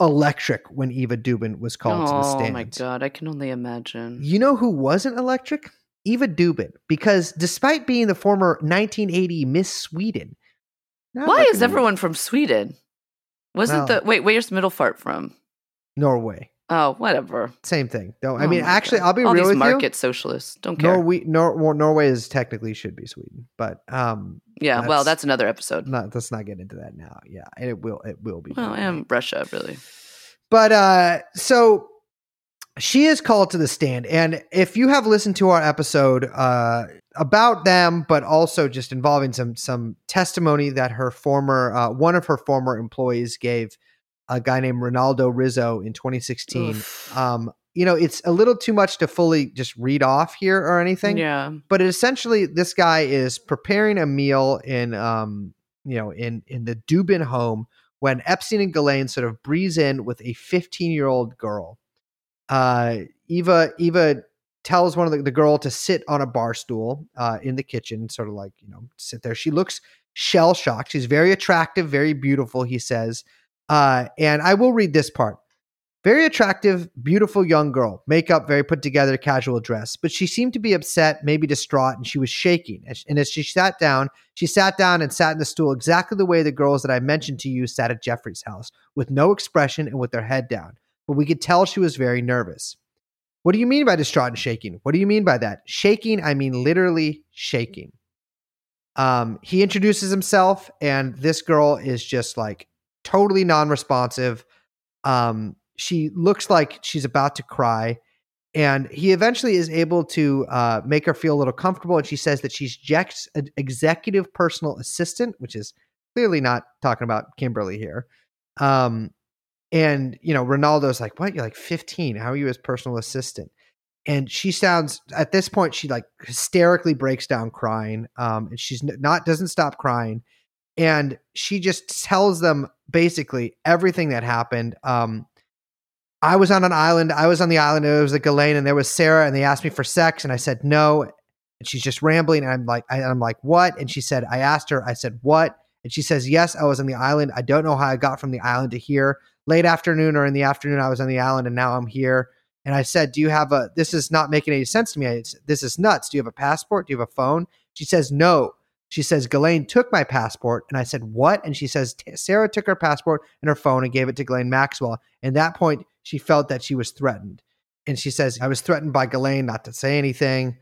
electric when Eva Dubin was called oh, to the stand. Oh my God, I can only imagine. You know who wasn't electric? Eva Dubin, because despite being the former nineteen eighty Miss Sweden. Why is everyone from Sweden? Wasn't well, the wait? Where's Middelfart from? Norway. Oh, whatever. Same thing. No, I oh mean, actually, God. I'll be All real with you. All these market socialists don't care. Norway, Nor- Norway is technically should be Sweden, but um, yeah. That's, well, that's another episode. Not, let's not get into that now. Yeah, and it will. It will be. Well, and Russia, really. But uh, so she is called to the stand, and if you have listened to our episode uh, about them, but also just involving some some testimony that her former uh, one of her former employees gave a guy named Rinaldo Rizzo in twenty sixteen. Um, you know, it's a little too much to fully just read off here or anything. Yeah. But it essentially, this guy is preparing a meal in um, you know, in in the Dubin home when Epstein and Ghislaine sort of breeze in with a fifteen year old girl. Uh, Eva Eva tells one of the, the girl to sit on a bar stool uh, in the kitchen, sort of like, you know, sit there. She looks shell shocked. She's very attractive, very beautiful, he says. Uh, and I will read this part. Very attractive, beautiful young girl, makeup, very put together, casual dress. But she seemed to be upset, maybe distraught, and she was shaking. And as she sat down, she sat down and sat in the stool exactly the way the girls that I mentioned to you sat at Jeffrey's house, with no expression and with their head down. But we could tell she was very nervous. What do you mean by distraught and shaking? What do you mean by that? Shaking, I mean literally shaking. Um, he introduces himself, and this girl is just like totally non-responsive. Um, she looks like she's about to cry, and he eventually is able to uh, make her feel a little comfortable, and she says that she's Jack's executive personal assistant, which is clearly not talking about Kimberly here. Um And, you know, Ronaldo's like, what? You're like fifteen. How are you his personal assistant? And she sounds, at this point, she like hysterically breaks down crying. Um, and she's not, doesn't stop crying. And she just tells them basically everything that happened. Um, I was on an island. I was on the island. It was the Ghislaine, and there was Sarah, and they asked me for sex. And I said, no. And she's just rambling. And I'm like, I, I'm like, what? And she said, I asked her, I said, what? And she says, yes, I was on the island. I don't know how I got from the island to here. Late afternoon or in the afternoon, I was on the island, and now I'm here. And I said, do you have a, this is not making any sense to me. It's, this is nuts. Do you have a passport? Do you have a phone? She says, no. She says, Ghislaine took my passport. And I said, what? And she says, Sarah took her passport and her phone and gave it to Ghislaine Maxwell. And at that point, she felt that she was threatened. And she says, I was threatened by Ghislaine not to say anything.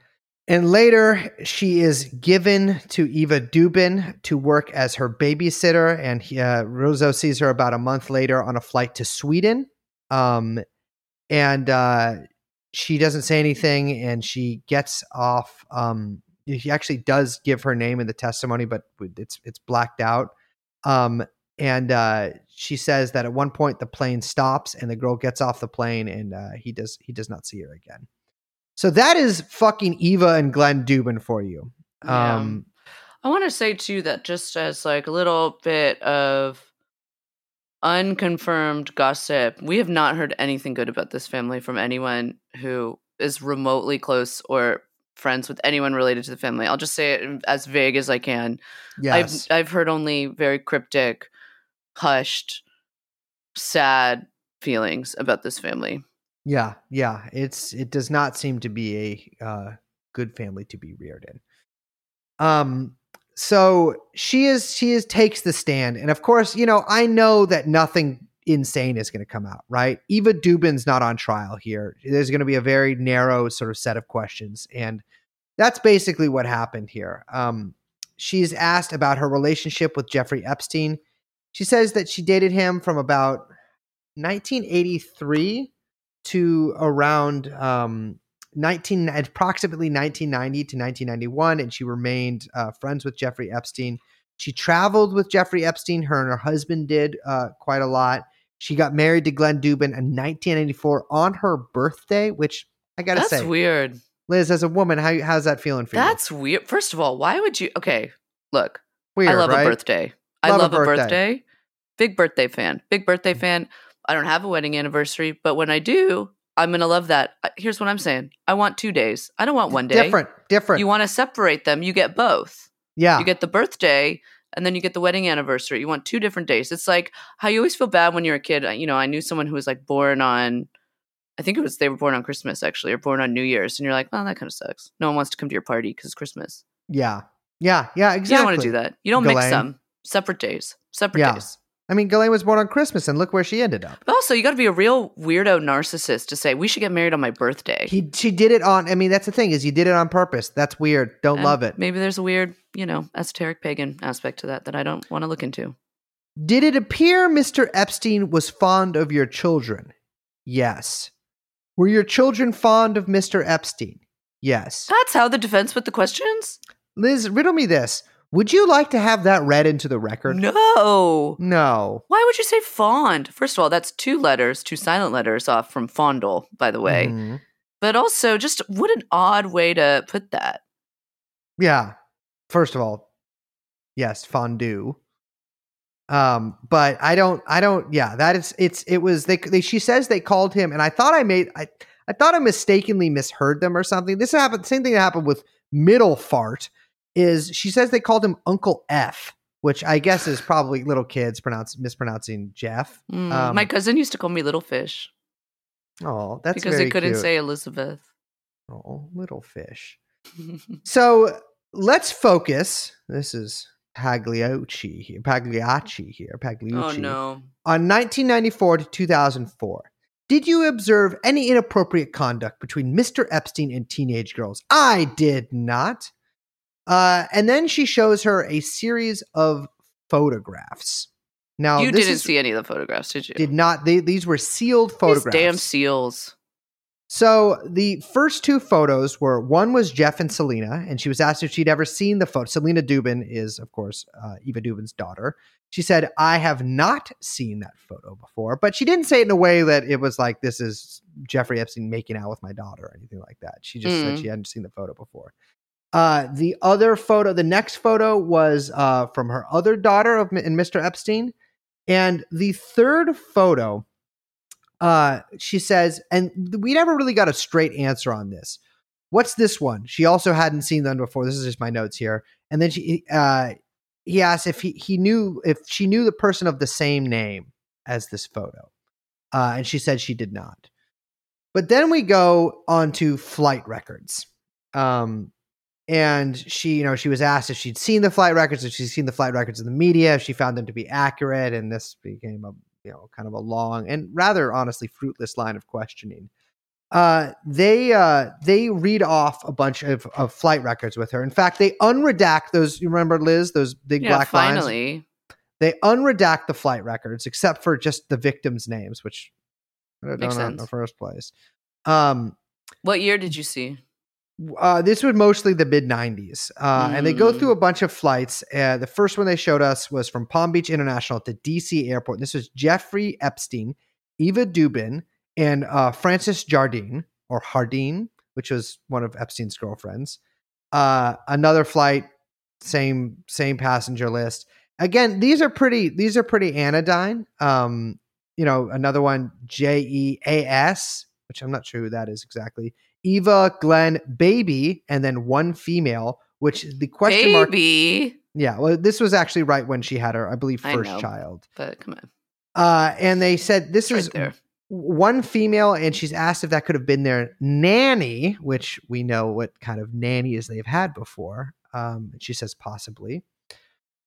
And later, she is given to Eva Dubin to work as her babysitter, and he, uh, Rizzo sees her about a month later on a flight to Sweden, um, and uh, she doesn't say anything, and she gets off. Um, he actually does give her name in the testimony, but it's it's blacked out, um, and uh, she says that at one point the plane stops, and the girl gets off the plane, and uh, he does he does not see her again. So that is fucking Eva and Glenn Dubin for you. Yeah. Um, I want to say too that just as like a little bit of unconfirmed gossip, we have not heard anything good about this family from anyone who is remotely close or friends with anyone related to the family. I'll just say it as vague as I can. Yes. I've, I've heard only very cryptic, hushed, sad feelings about this family. Yeah. Yeah. It's, it does not seem to be a uh, good family to be reared in. Um, so she is, she is takes the stand. And of course, you know, I know that nothing insane is going to come out, right? Eva Dubin's not on trial here. There's going to be a very narrow sort of set of questions. And that's basically what happened here. Um, she's asked about her relationship with Jeffrey Epstein. She says that she dated him from about nineteen eighty-three to around, um, nineteen approximately nineteen ninety to nineteen ninety-one, and she remained uh, friends with Jeffrey Epstein. She traveled with Jeffrey Epstein, her and her husband did uh, quite a lot. She got married to Glenn Dubin in nineteen ninety-four on her birthday, which I gotta that's say. That's weird. Liz, as a woman, how how's that feeling for that's you? That's weird. First of all, why would you? Okay, look. Weird, I love right? a birthday. Love I love a birthday. a birthday. Big birthday fan. Big birthday mm-hmm. fan. I don't have a wedding anniversary, but when I do, I'm going to love that. Here's what I'm saying. I want two days. I don't want one day. Different, different. You want to separate them. You get both. Yeah. You get the birthday and then you get the wedding anniversary. You want two different days. It's like how you always feel bad when you're a kid. You know, I knew someone who was like born on, I think it was, they were born on Christmas actually, or born on New Year's. And you're like, well, that kind of sucks. No one wants to come to your party because it's Christmas. Yeah. Yeah. Yeah, exactly. You don't want to do that. You don't Ghislaine. mix them. Separate days. Separate yeah. days. I mean, Ghislaine was born on Christmas, and look where she ended up. But also, you got to be a real weirdo narcissist to say, we should get married on my birthday. He, she did it on, I mean, that's the thing, is you did it on purpose. That's weird. Don't and love it. Maybe there's a weird, you know, esoteric pagan aspect to that that I don't want to look into. Did it appear Mister Epstein was fond of your children? Yes. Were your children fond of Mister Epstein? Yes. That's how the defense put the questions? Liz, riddle me this. Would you like to have that read into the record? No. No. Why would you say fond? First of all, that's two letters, two silent letters off from fondle, by the way. Mm-hmm. But also, just what an odd way to put that. Yeah. First of all, yes, fondue. Um, but I don't, I don't, yeah, that is, it's, it was, they, they she says they called him, and I thought I made, I, I thought I mistakenly misheard them or something. This happened, same thing that happened with Middelfart. Is she says they called him Uncle F, which I guess is probably little kids pronounce mispronouncing Jeff. Mm, um, my cousin used to call me Little Fish. Oh, that's because very they couldn't cute. say Elizabeth. Oh, Little Fish. So let's focus. This is Pagliacci here. Pagliacci here. Pagliacci. Oh no! On nineteen ninety-four to two thousand four. Did you observe any inappropriate conduct between Mister Epstein and teenage girls? I did not. Uh, and then she shows her a series of photographs. Now, you didn't is, see any of the photographs, did you? Did not. They, these were sealed photographs. These damn seals. So the first two photos were, one was Jeff and Selena, and she was asked if she'd ever seen the photo. Selena Dubin is, of course, uh, Eva Dubin's daughter. She said, I have not seen that photo before, but she didn't say it in a way that it was like, this is Jeffrey Epstein making out with my daughter or anything like that. She just mm. said she hadn't seen the photo before. Uh, the other photo, the next photo was uh, from her other daughter of and Mister Epstein. And the third photo, uh, she says, and we never really got a straight answer on this. What's this one? She also hadn't seen them before. This is just my notes here. And then she, uh, he asked if he, he knew, if she knew the person of the same name as this photo. Uh, and she said she did not. But then we go on to flight records. Um, And she, you know, she was asked if she'd seen the flight records, if she'd seen the flight records in the media, if she found them to be accurate. And this became a, you know, kind of a long and rather honestly fruitless line of questioning. Uh, they uh, they read off a bunch of, of flight records with her. In fact, they unredact those. You remember, Liz, those big yeah, black finally. lines? They unredact the flight records except for just the victims' names, which I don't Makes know sense. in the first place. Um, what year did you see? Uh, this was mostly the mid nineties. Uh, mm. And they go through a bunch of flights. Uh, the first one they showed us was from Palm Beach International to D C Airport. This was Jeffrey Epstein, Eva Dubin, and uh, Francis Jardine, or Hardin, which was one of Epstein's girlfriends. Uh, another flight, same same passenger list. Again, these are pretty these are pretty anodyne. Um, you know, another one, J E A S, which I'm not sure who that is exactly. Eva, Glenn, Baby, and then one female, which the question mark. Baby. Yeah, well, this was actually right when she had her, I believe, first I know, child. But come on. Uh, and they said this is right one female, and she's asked if that could have been their nanny, which we know what kind of nannies they've had before. Um, she says possibly.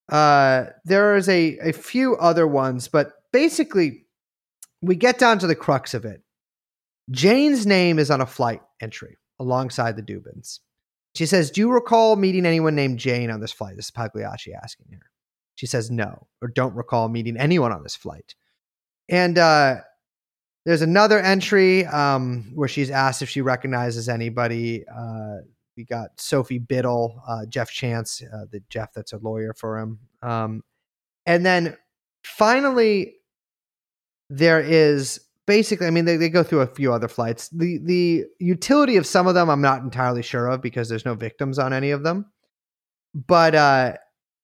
Uh, there is a, a few other ones, but basically we get down to the crux of it. Jane's name is on a flight entry alongside the Dubins. She says, do you recall meeting anyone named Jane on this flight? This is Pagliacci asking her. She says, no, or don't recall meeting anyone on this flight. And uh, there's another entry um, where she's asked if she recognizes anybody. Uh, we got Sophie Biddle, uh, Jeff Chance, uh, the Jeff that's a lawyer for him. Um, and then finally, there is... Basically, I mean, they, they go through a few other flights. The the utility of some of them, I'm not entirely sure of because there's no victims on any of them. But uh,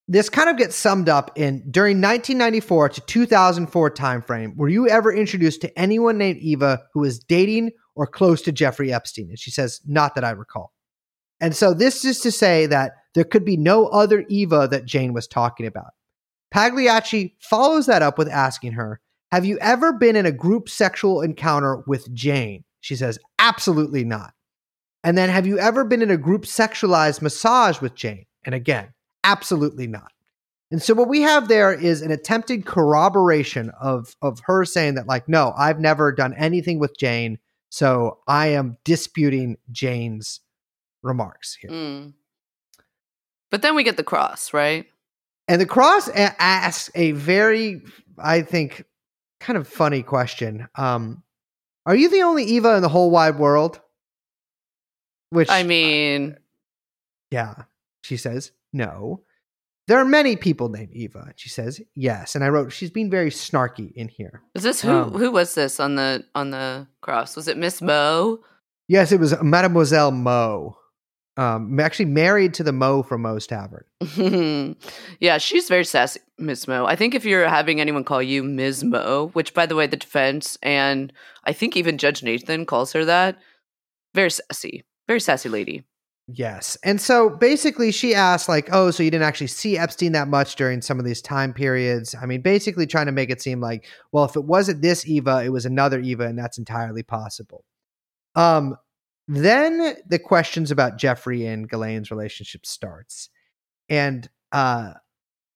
this kind of gets summed up in during nineteen ninety-four to two thousand four timeframe. Were you ever introduced to anyone named Eva who was dating or close to Jeffrey Epstein? And she says, not that I recall. And so this is to say that there could be no other Eva that Jane was talking about. Pagliacci follows that up with asking her, have you ever been in a group sexual encounter with Jane? She says, absolutely not. And then have you ever been in a group sexualized massage with Jane? And again, absolutely not. And so what we have there is an attempted corroboration of, of her saying that like, no, I've never done anything with Jane. So I am disputing Jane's remarks here. Mm. But then we get the cross, right? And the cross a- asks a very, I think, kind of funny question. Um, are you the only Eva in the whole wide world? Which I mean, uh, yeah, she says, no, there are many people named Eva. She says, yes. And I wrote, she's being very snarky in here. Is this who, um, who was this on the, on the cross? Was it Miss Mo? Yes, it was Mademoiselle Mo. Um, actually married to the Mo from Mo's Tavern. Yeah, she's very sassy, Miz Mo. I think if you're having anyone call you Miz Mo, which, by the way, the defense and I think even Judge Nathan calls her that, very sassy, very sassy lady. Yes. And so basically she asked like, oh, so you didn't actually see Epstein that much during some of these time periods. I mean, basically trying to make it seem like, well, if it wasn't this Eva, it was another Eva, and that's entirely possible. Um, Then the questions about Jeffrey and Ghislaine's relationship starts. And uh,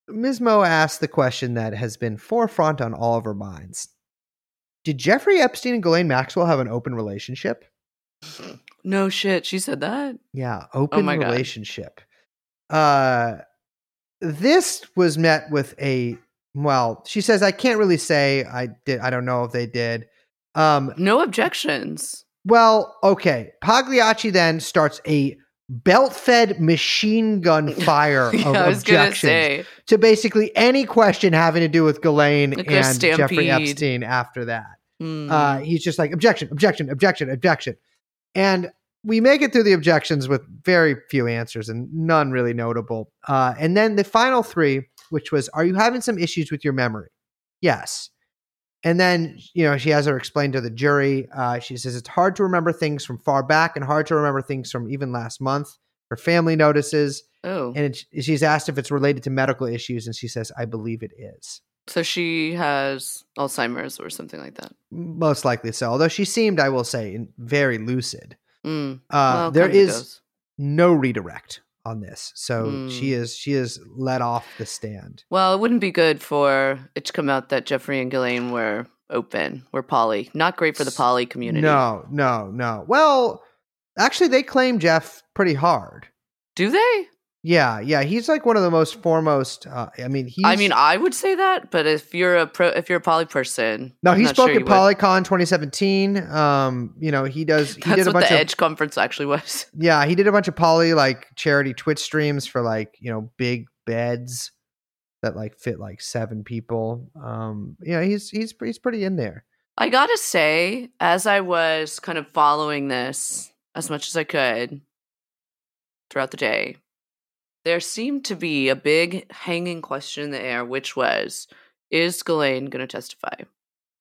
Miz Mo asks the question that has been forefront on all of her minds. Did Jeffrey Epstein and Ghislaine Maxwell have an open relationship? No shit. She said that? Yeah. Open oh relationship. Uh, this was met with a, well, she says, I can't really say I did. I don't know if they did. Um, no objections. Well, okay. Pagliacci then starts a belt-fed machine gun fire yeah, of I was objections say. to basically any question having to do with Ghislaine like and Jeffrey Epstein after that. Mm. Uh, he's just like, objection, objection, objection, objection. And we make it through the objections with very few answers and none really notable. Uh, and then the final three, which was, are you having some issues with your memory? Yes. And then, you know, she has her explain to the jury. Uh, she says, it's hard to remember things from far back and hard to remember things from even last month. Her family notices. Oh. And it, she's asked if it's related to medical issues. And she says, I believe it is. So she has Alzheimer's or something like that. Most likely so. Although she seemed, I will say, very lucid. Mm. Uh, well, there is no redirect on this. So mm. she is she is let off the stand. Well, it wouldn't be good for it to come out that Jeffrey and Ghislaine were open, were poly. Not great for the poly community. No, no, no. Well, actually, they claim Jeff pretty hard. Do they? Yeah, yeah. He's like one of the most foremost. Uh, I mean, he's... I mean, I would say that, but if you're a pro, if you're a poly person, no, I'm he spoke sure at PolyCon twenty seventeen. Um, you know, he does. He That's did a what bunch the of, Edge conference actually was. Yeah, he did a bunch of poly like charity Twitch streams for like you know big beds that like fit like seven people. Um, yeah, he's he's he's pretty in there. I gotta say, as I was kind of following this as much as I could throughout the day, there seemed to be a big hanging question in the air, which was, is Ghislaine going to testify?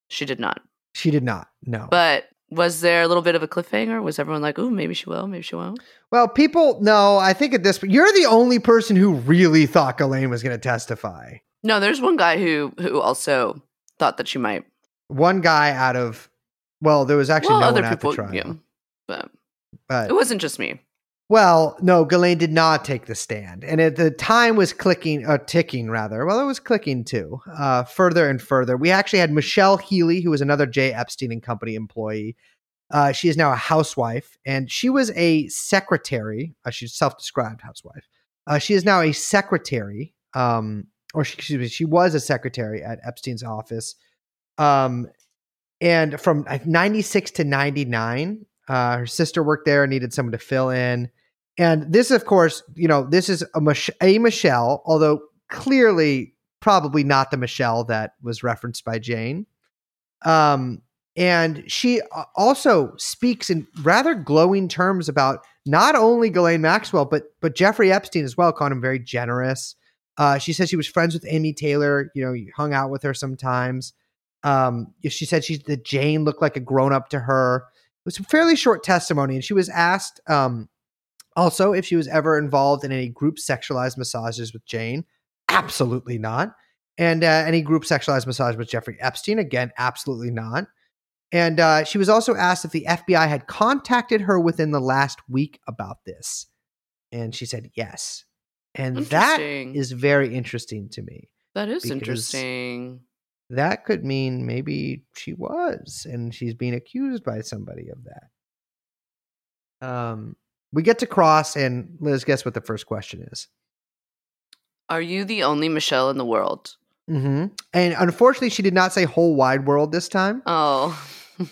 She did not. She did not, no. But was there a little bit of a cliffhanger? Was everyone like, ooh, maybe she will, maybe she won't? Well, people, no, I think at this point, you're the only person who really thought Ghislaine was going to testify. No, there's one guy who who also thought that she might. One guy out of, well, there was actually well, no other one people, at the trial. Yeah, but, but it wasn't just me. Well, no, Ghislaine did not take the stand. And at the time was clicking, or ticking rather. Well, it was clicking too, uh, further and further. We actually had Michelle Healy, who was another J. Epstein and Company employee. Uh, she is now a housewife, and she was a secretary. Uh, she's self-described housewife. Uh, she is now a secretary, um, or she, excuse me, she was a secretary at Epstein's office. Um, and from ninety-six to ninety-nine, uh, her sister worked there and needed someone to fill in. And this, of course, you know, this is a, Mich- a Michelle, although clearly probably not the Michelle that was referenced by Jane. Um, and she also speaks in rather glowing terms about not only Ghislaine Maxwell, but but Jeffrey Epstein as well, calling him very generous. Uh, she says she was friends with Emmy Taylor, you know, hung out with her sometimes. Um, she said she that Jane looked like a grown-up to her. It was a fairly short testimony, and she was asked um, also if she was ever involved in any group sexualized massages with Jane. Absolutely not. And uh, any group sexualized massage with Jeffrey Epstein. Again, absolutely not. And uh, she was also asked if the F B I had contacted her within the last week about this. And she said yes. And that is very interesting to me. That is interesting. That could mean maybe she was, and she's being accused by somebody of that. Um, we get to Cross, and Liz, guess what the first question is? Are you the only Michelle in the world? Mm-hmm. And unfortunately, she did not say whole wide world this time. Oh.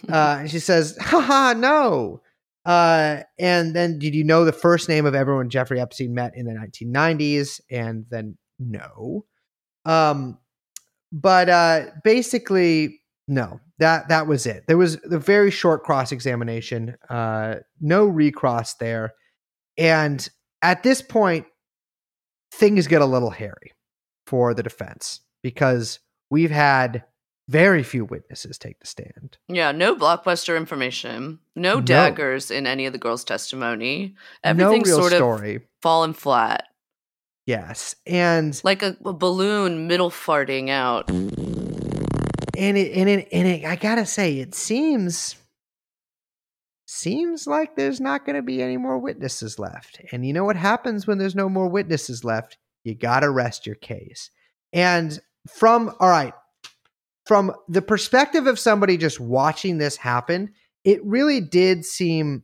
uh, and she says, haha, no. Uh, and then, did you know the first name of everyone Jeffrey Epstein met in the nineteen nineties? And then, no. Um. But uh, basically, no, that that was it. There was a very short cross-examination, uh, no recross there. And at this point, things get a little hairy for the defense because we've had very few witnesses take the stand. Yeah, no blockbuster information, no daggers no. in any of the girls' testimony. Everything's no real sort story. Of fallen flat. Yes, and like a, a balloon middle farting out, and it and it and it. I gotta say, it seems seems like there's not going to be any more witnesses left. And you know what happens when there's no more witnesses left? You gotta rest your case. And from all right, from the perspective of somebody just watching this happen, it really did seem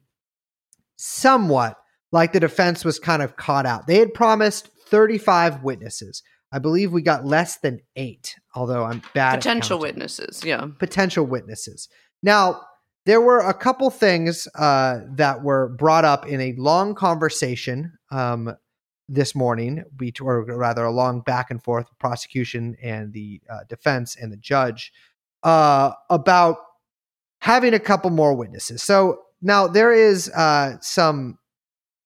somewhat like the defense was kind of caught out. They had promised thirty-five witnesses. I believe we got less than eight, although I'm bad Potential at Potential witnesses, yeah. Potential witnesses. Now, there were a couple things uh, that were brought up in a long conversation um, this morning, or rather a long back and forth with prosecution and the uh, defense and the judge uh, about having a couple more witnesses. So now there is uh, some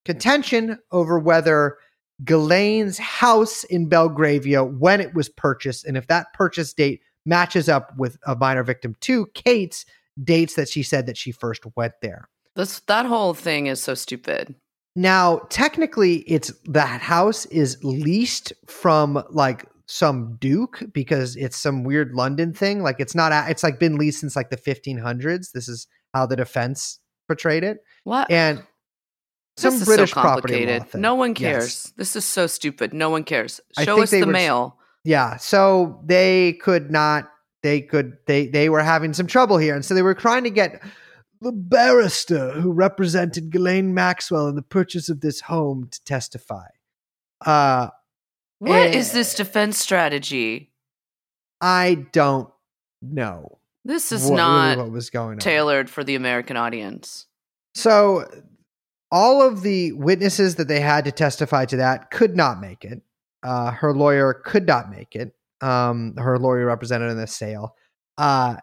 contention over whether Ghislaine's house in Belgravia, when it was purchased, and if that purchase date matches up with a minor victim two, Kate's dates that she said that she first went there. That's, that whole thing is so stupid. Now, technically, it's that house is leased from like some duke because it's some weird London thing. Like it's not, it's like been leased since like the fifteen hundreds. This is how the defense portrayed it. What? And Some this is British so complicated. Property no one cares. Yes. This is so stupid. No one cares. Show us the were, mail. Yeah. So they could not, they could, they, they were having some trouble here. And so they were trying to get the barrister who represented Ghislaine Maxwell in the purchase of this home to testify. Uh, what and, is this defense strategy? I don't know. This is what, not really what was going tailored on. For the American audience. So all of the witnesses that they had to testify to that could not make it. Uh, her lawyer could not make it. Um, her lawyer represented in the sale. Uh,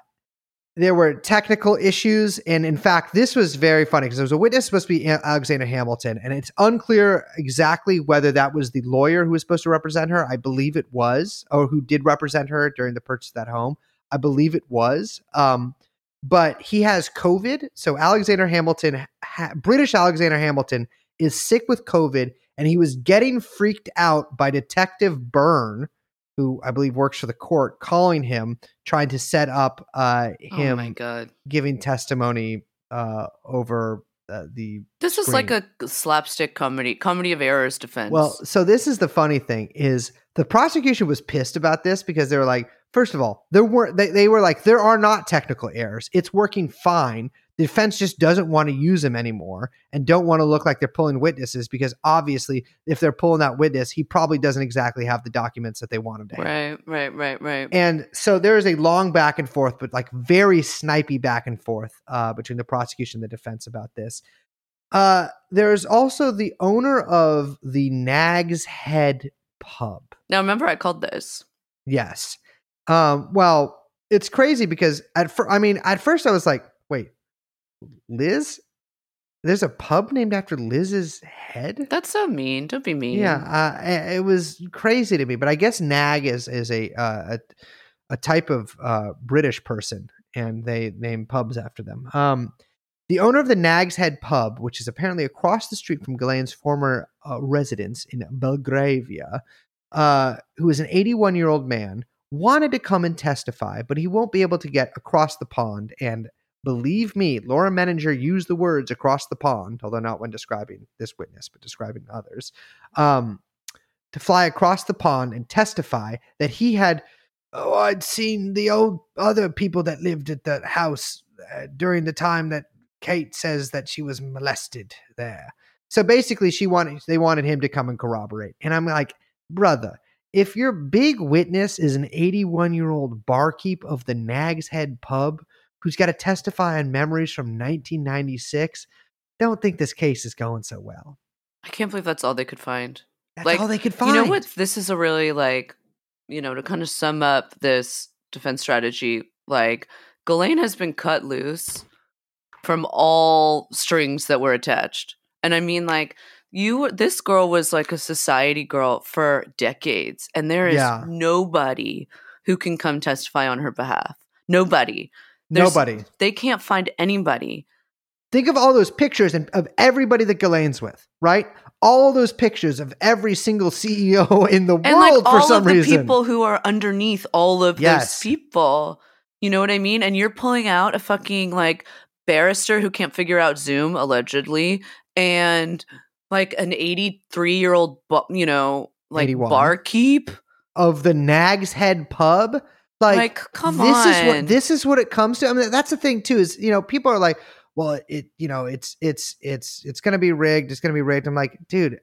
There were technical issues. And in fact, this was very funny because there was a witness supposed to be Alexander Hamilton. And it's unclear exactly whether that was the lawyer who was supposed to represent her. I believe it was, or who did represent her during the purchase of that home. I believe it was. Um, but he has COVID. So Alexander Hamilton, ha- British Alexander Hamilton is sick with COVID, and he was getting freaked out by Detective Byrne, who I believe works for the court, calling him, trying to set up uh, him oh my God. giving testimony uh, over uh, the This screen. Is like a slapstick comedy, comedy of errors defense. Well, so this is the funny thing, is the prosecution was pissed about this because they were like, first of all, there were they, they were like, there are not technical errors. It's working fine. The defense just doesn't want to use him anymore and don't want to look like they're pulling witnesses, because obviously if they're pulling that witness, he probably doesn't exactly have the documents that they want him to have. Right, right, right, right. And so there is a long back and forth, but like very snipey back and forth uh, between the prosecution and the defense about this. Uh, there's also the owner of the Nag's Head Pub. Now, remember I called this. Yes. Um, well, it's crazy because at fir- I mean, at first I was like, wait, Liz? There's a pub named after Liz's head? That's so mean. Don't be mean. Yeah, uh, it was crazy to me. But I guess Nag is is a uh, a, a type of uh, British person, and they name pubs after them. Um, the owner of the Nag's Head Pub, which is apparently across the street from Ghislaine's former uh, residence in Belgravia, uh, who is an eighty-one-year-old man, wanted to come and testify, but he won't be able to get across the pond. And believe me, Laura Menninger used the words across the pond, although not when describing this witness, but describing others, um, to fly across the pond and testify that he had, oh, I'd seen the old other people that lived at that house uh, during the time that Kate says that she was molested there. So basically she wanted, they wanted him to come and corroborate. And I'm like, brother, if your big witness is an eighty-one-year-old barkeep of the Nag's Head Pub, who's got to testify on memories from nineteen ninety-six, don't think this case is going so well. I can't believe that's all they could find. That's like, all they could find. You know what? This is a really, like, you know, to kind of sum up this defense strategy, like, Ghislaine has been cut loose from all strings that were attached. And I mean, like, you, this girl was like a society girl for decades, and there is yeah. nobody who can come testify on her behalf. Nobody. There's, Nobody. They can't find anybody. Think of all those pictures and of everybody that Ghislaine's with, right? All those pictures of every single C E O in the and world like for some reason. And all of the people who are underneath all of yes. those people. You know what I mean? And you're pulling out a fucking like barrister who can't figure out Zoom, allegedly, and like an eighty-three-year-old, you know, like eighty-one barkeep of the Nag's Head Pub. Like, like, come this on. Is what, this is what it comes to. I mean, that's the thing too, is, you know, people are like, well, it, you know, it's, it's, it's, it's going to be rigged. It's going to be rigged. I'm like, dude,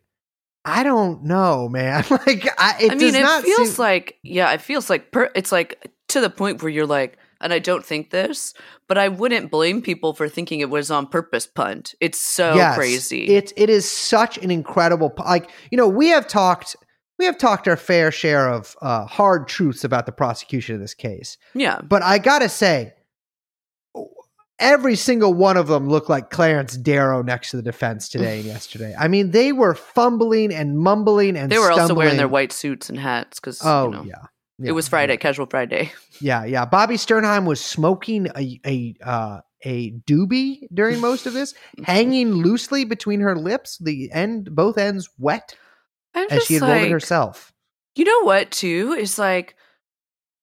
I don't know, man. like, I, it I mean, does it not feels seem- like, yeah, it feels like per- it's like to the point where you're like, and I don't think this, but I wouldn't blame people for thinking it was on purpose punt. It's so yes, crazy. It, it is such an incredible, like, you know, we have talked We have talked our fair share of uh, hard truths about the prosecution of this case. Yeah. But I got to say, every single one of them looked like Clarence Darrow next to the defense today and yesterday. I mean, they were fumbling and mumbling and They were stumbling. Also wearing their white suits and hats because oh, you know, yeah. yeah. it was Friday, yeah. casual Friday. Yeah, yeah. Bobby Sternheim was smoking a, a, uh, a doobie during most of this, hanging loosely between her lips, the end, both ends wet. I'm as she had like, rolled it herself. You know what, too? It's like,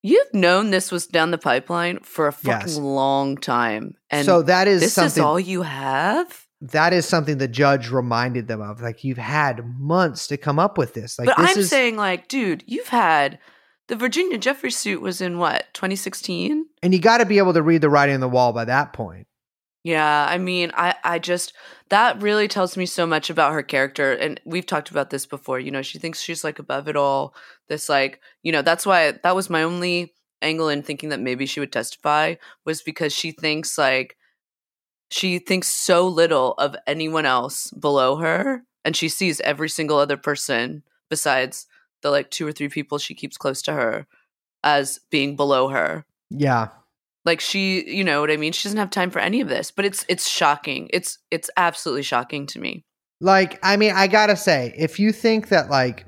you've known this was down the pipeline for a fucking yes. long time. And so that is this something, is all you have? That is something the judge reminded them of. Like, you've had months to come up with this. Like, but this I'm is, saying, like, dude, you've had... The Virginia Jeffrey suit was in, what, twenty sixteen? And you got to be able to read the writing on the wall by that point. Yeah, I mean, I, I just, that really tells me so much about her character. And we've talked about this before, you know, she thinks she's like above it all. This like, you know, that's why, that was my only angle in thinking that maybe she would testify, was because she thinks like, she thinks so little of anyone else below her. And she sees every single other person besides the like two or three people she keeps close to her as being below her. Yeah. Like she, you know what I mean? She doesn't have time for any of this, but it's, it's shocking. It's, it's absolutely shocking to me. Like, I mean, I gotta say, if you think that like,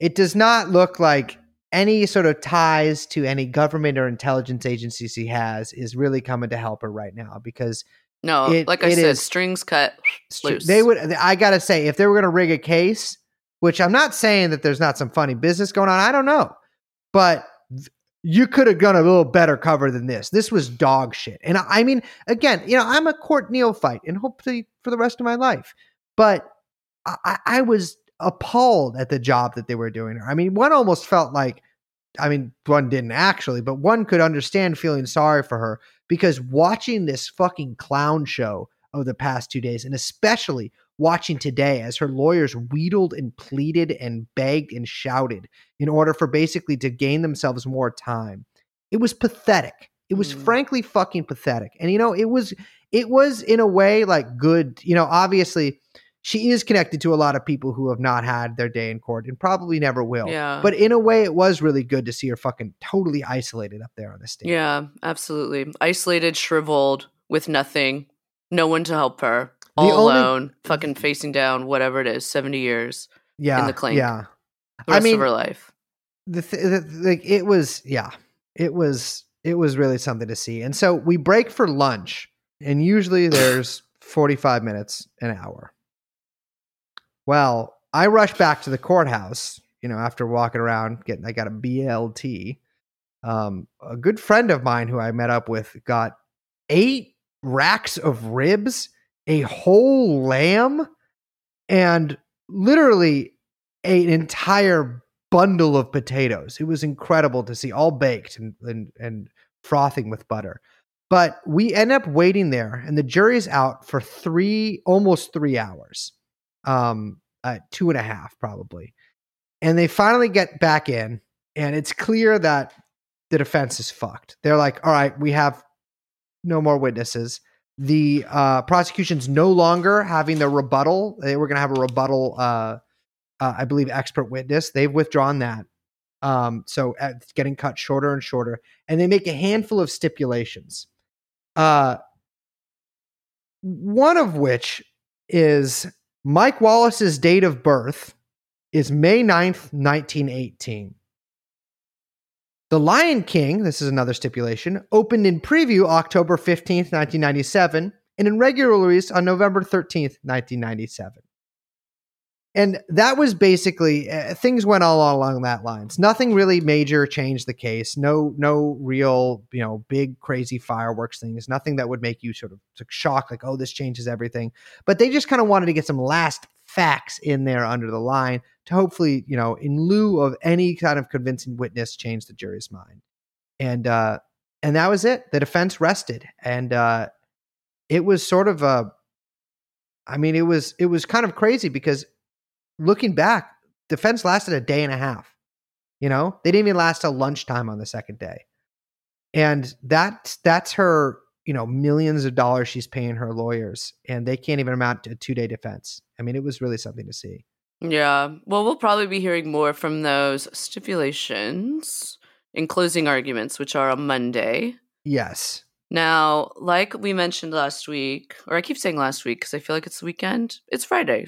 it does not look like any sort of ties to any government or intelligence agency she has is really coming to help her right now, because no, it, like I said, is, strings cut loose. They would, I gotta say, if they were going to rig a case, which I'm not saying that there's not some funny business going on, I don't know, but you could have done a little better cover than this. This was dog shit. And I, I mean, again, you know, I'm a court neophyte and hopefully for the rest of my life, but I, I was appalled at the job that they were doing her. I mean, one almost felt like, I mean, one didn't actually, but one could understand feeling sorry for her, because watching this fucking clown show over the past two days, and especially watching today as her lawyers wheedled and pleaded and begged and shouted in order for basically to gain themselves more time, it was pathetic. It was mm. frankly fucking pathetic. And, you know, it was, it was in a way like good, you know, obviously she is connected to a lot of people who have not had their day in court and probably never will. Yeah. But in a way, it was really good to see her fucking totally isolated up there on the stage. Yeah, absolutely. Isolated, shriveled, with nothing, no one to help her, all the alone, only, fucking facing down whatever it is, seventy years yeah, in the clink. Yeah. The rest I mean, of her life. The th- the, like, it was, yeah, it was, it was really something to see. And so we break for lunch, and usually there's forty-five minutes, an hour. Well, I rushed back to the courthouse, you know, after walking around getting, I got a B L T. Um, a good friend of mine who I met up with got eight racks of ribs, a whole lamb, and literally an entire bundle of potatoes. It was incredible to see, all baked and, and, and frothing with butter. But we end up waiting there, and the jury's out for three, almost three hours. Um, uh, two and a half probably. And they finally get back in, and it's clear that the defense is fucked. They're like, all right, we have no more witnesses. The, uh, prosecution's no longer having their rebuttal. They were going to have a rebuttal, uh, uh, I believe expert witness. They've withdrawn that. Um, so it's getting cut shorter and shorter, and they make a handful of stipulations. Uh, one of which is, Mike Wallace's date of birth is May ninth, nineteen eighteen. The Lion King, this is another stipulation, opened in preview October fifteenth, nineteen ninety-seven, and in regular release on November thirteenth, nineteen ninety-seven. And that was basically, uh, things went all along that lines. Nothing really major changed the case. No, no real, you know, big, crazy fireworks things. Nothing that would make you sort of shocked, like, oh, this changes everything. But they just kind of wanted to get some last facts in there under the line to hopefully, you know, in lieu of any kind of convincing witness, change the jury's mind. And, uh, and that was it. The defense rested. And, uh, it was sort of a, I mean, it was, it was kind of crazy because, looking back, defense lasted a day and a half. You know, they didn't even last till lunchtime on the second day. And that, that's her, you know, millions of dollars she's paying her lawyers, and they can't even amount to a two day defense. I mean, it was really something to see. Yeah. Well, we'll probably be hearing more from those stipulations in closing arguments, which are on Monday. Yes. Now, like we mentioned last week, or I keep saying last week because I feel like it's the weekend. It's Friday.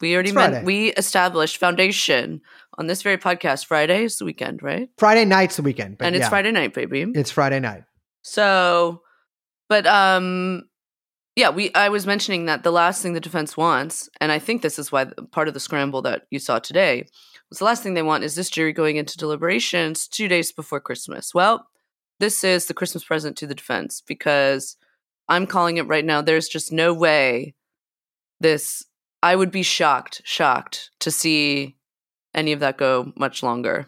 We already met, we established foundation on this very podcast. Friday is the weekend, right? Friday night's the weekend. But and yeah. It's Friday night, baby. It's Friday night. So, but um, yeah, we. I was mentioning that the last thing the defense wants, and I think this is why part of the scramble that you saw today, was the last thing they want is this jury going into deliberations two days before Christmas. Well, this is the Christmas present to the defense, because I'm calling it right now. There's just no way this... I would be shocked, shocked to see any of that go much longer.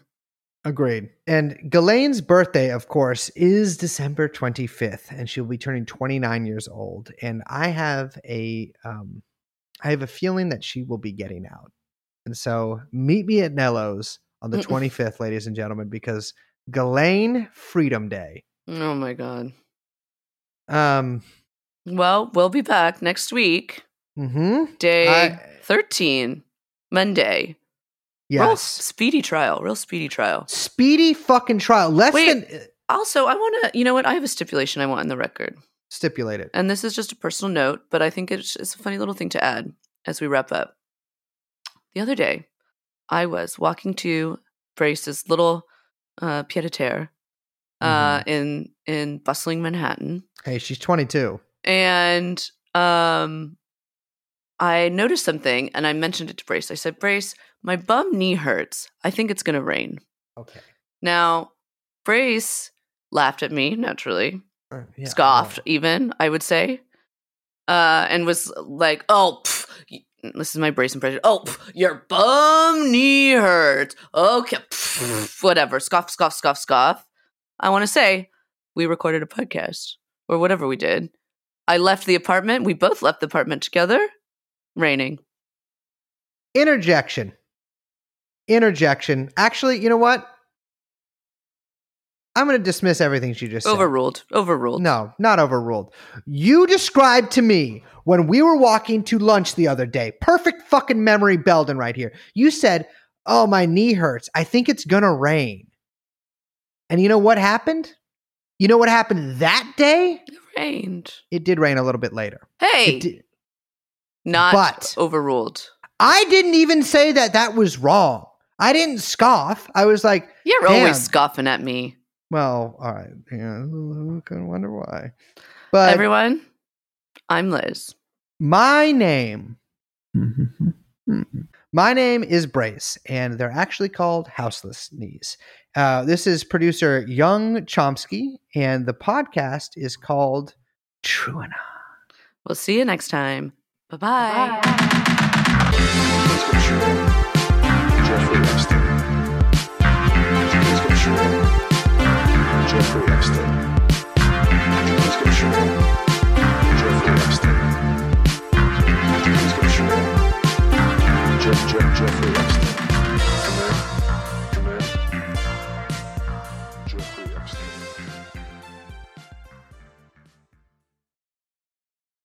Agreed. And Ghislaine's birthday, of course, is December twenty-fifth, and she'll be turning twenty-nine years old. And I have a, um, I have a feeling that she will be getting out. And so meet me at Nello's on the twenty-fifth, ladies and gentlemen, because Ghislaine Freedom Day. Oh my God. Um. Well, we'll be back next week. Mm-hmm. Day I, thirteen, Monday. Yes. Real speedy trial. Real speedy trial. Speedy fucking trial. Less Wait, than Also, I want to, you know what? I have a stipulation I want in the record. Stipulate it. And this is just a personal note, but I think it's, it's a funny little thing to add as we wrap up. The other day, I was walking to Brace's little uh, pied-a-terre uh, mm-hmm. in in bustling Manhattan. Hey, she's twenty-two. And um, I noticed something, and I mentioned it to Brace. I said, Brace, my bum knee hurts. I think it's going to rain. Okay. Now, Brace laughed at me, naturally. Uh, yeah, scoffed, I even, I would say. Uh, and was like, oh, pff, this is my Brace impression. Oh, pff, your bum knee hurts. Okay, pff, whatever. Scoff, scoff, scoff, scoff. I want to say we recorded a podcast or whatever we did. I left the apartment. We both left the apartment together. Raining. Interjection. Interjection. Actually, you know what? I'm going to dismiss everything she just said. Overruled. Overruled. No, not overruled. You described to me when we were walking to lunch the other day. Perfect fucking memory, Belden, right here. You said, oh, my knee hurts. I think it's going to rain. And you know what happened? You know what happened that day? It rained. It did rain a little bit later. Hey. It did. Not but overruled. I didn't even say that that was wrong. I didn't scoff. I was like, you're damn. Always scoffing at me. Well, all right. Yeah, I can wonder why. But everyone, I'm Liz. My name. My name is Brace, and they're actually called Houseless Knees. Uh, this is producer Young Chomsky, and the podcast is called TrueAnon. We'll see you next time. Bye-bye. Bye-bye.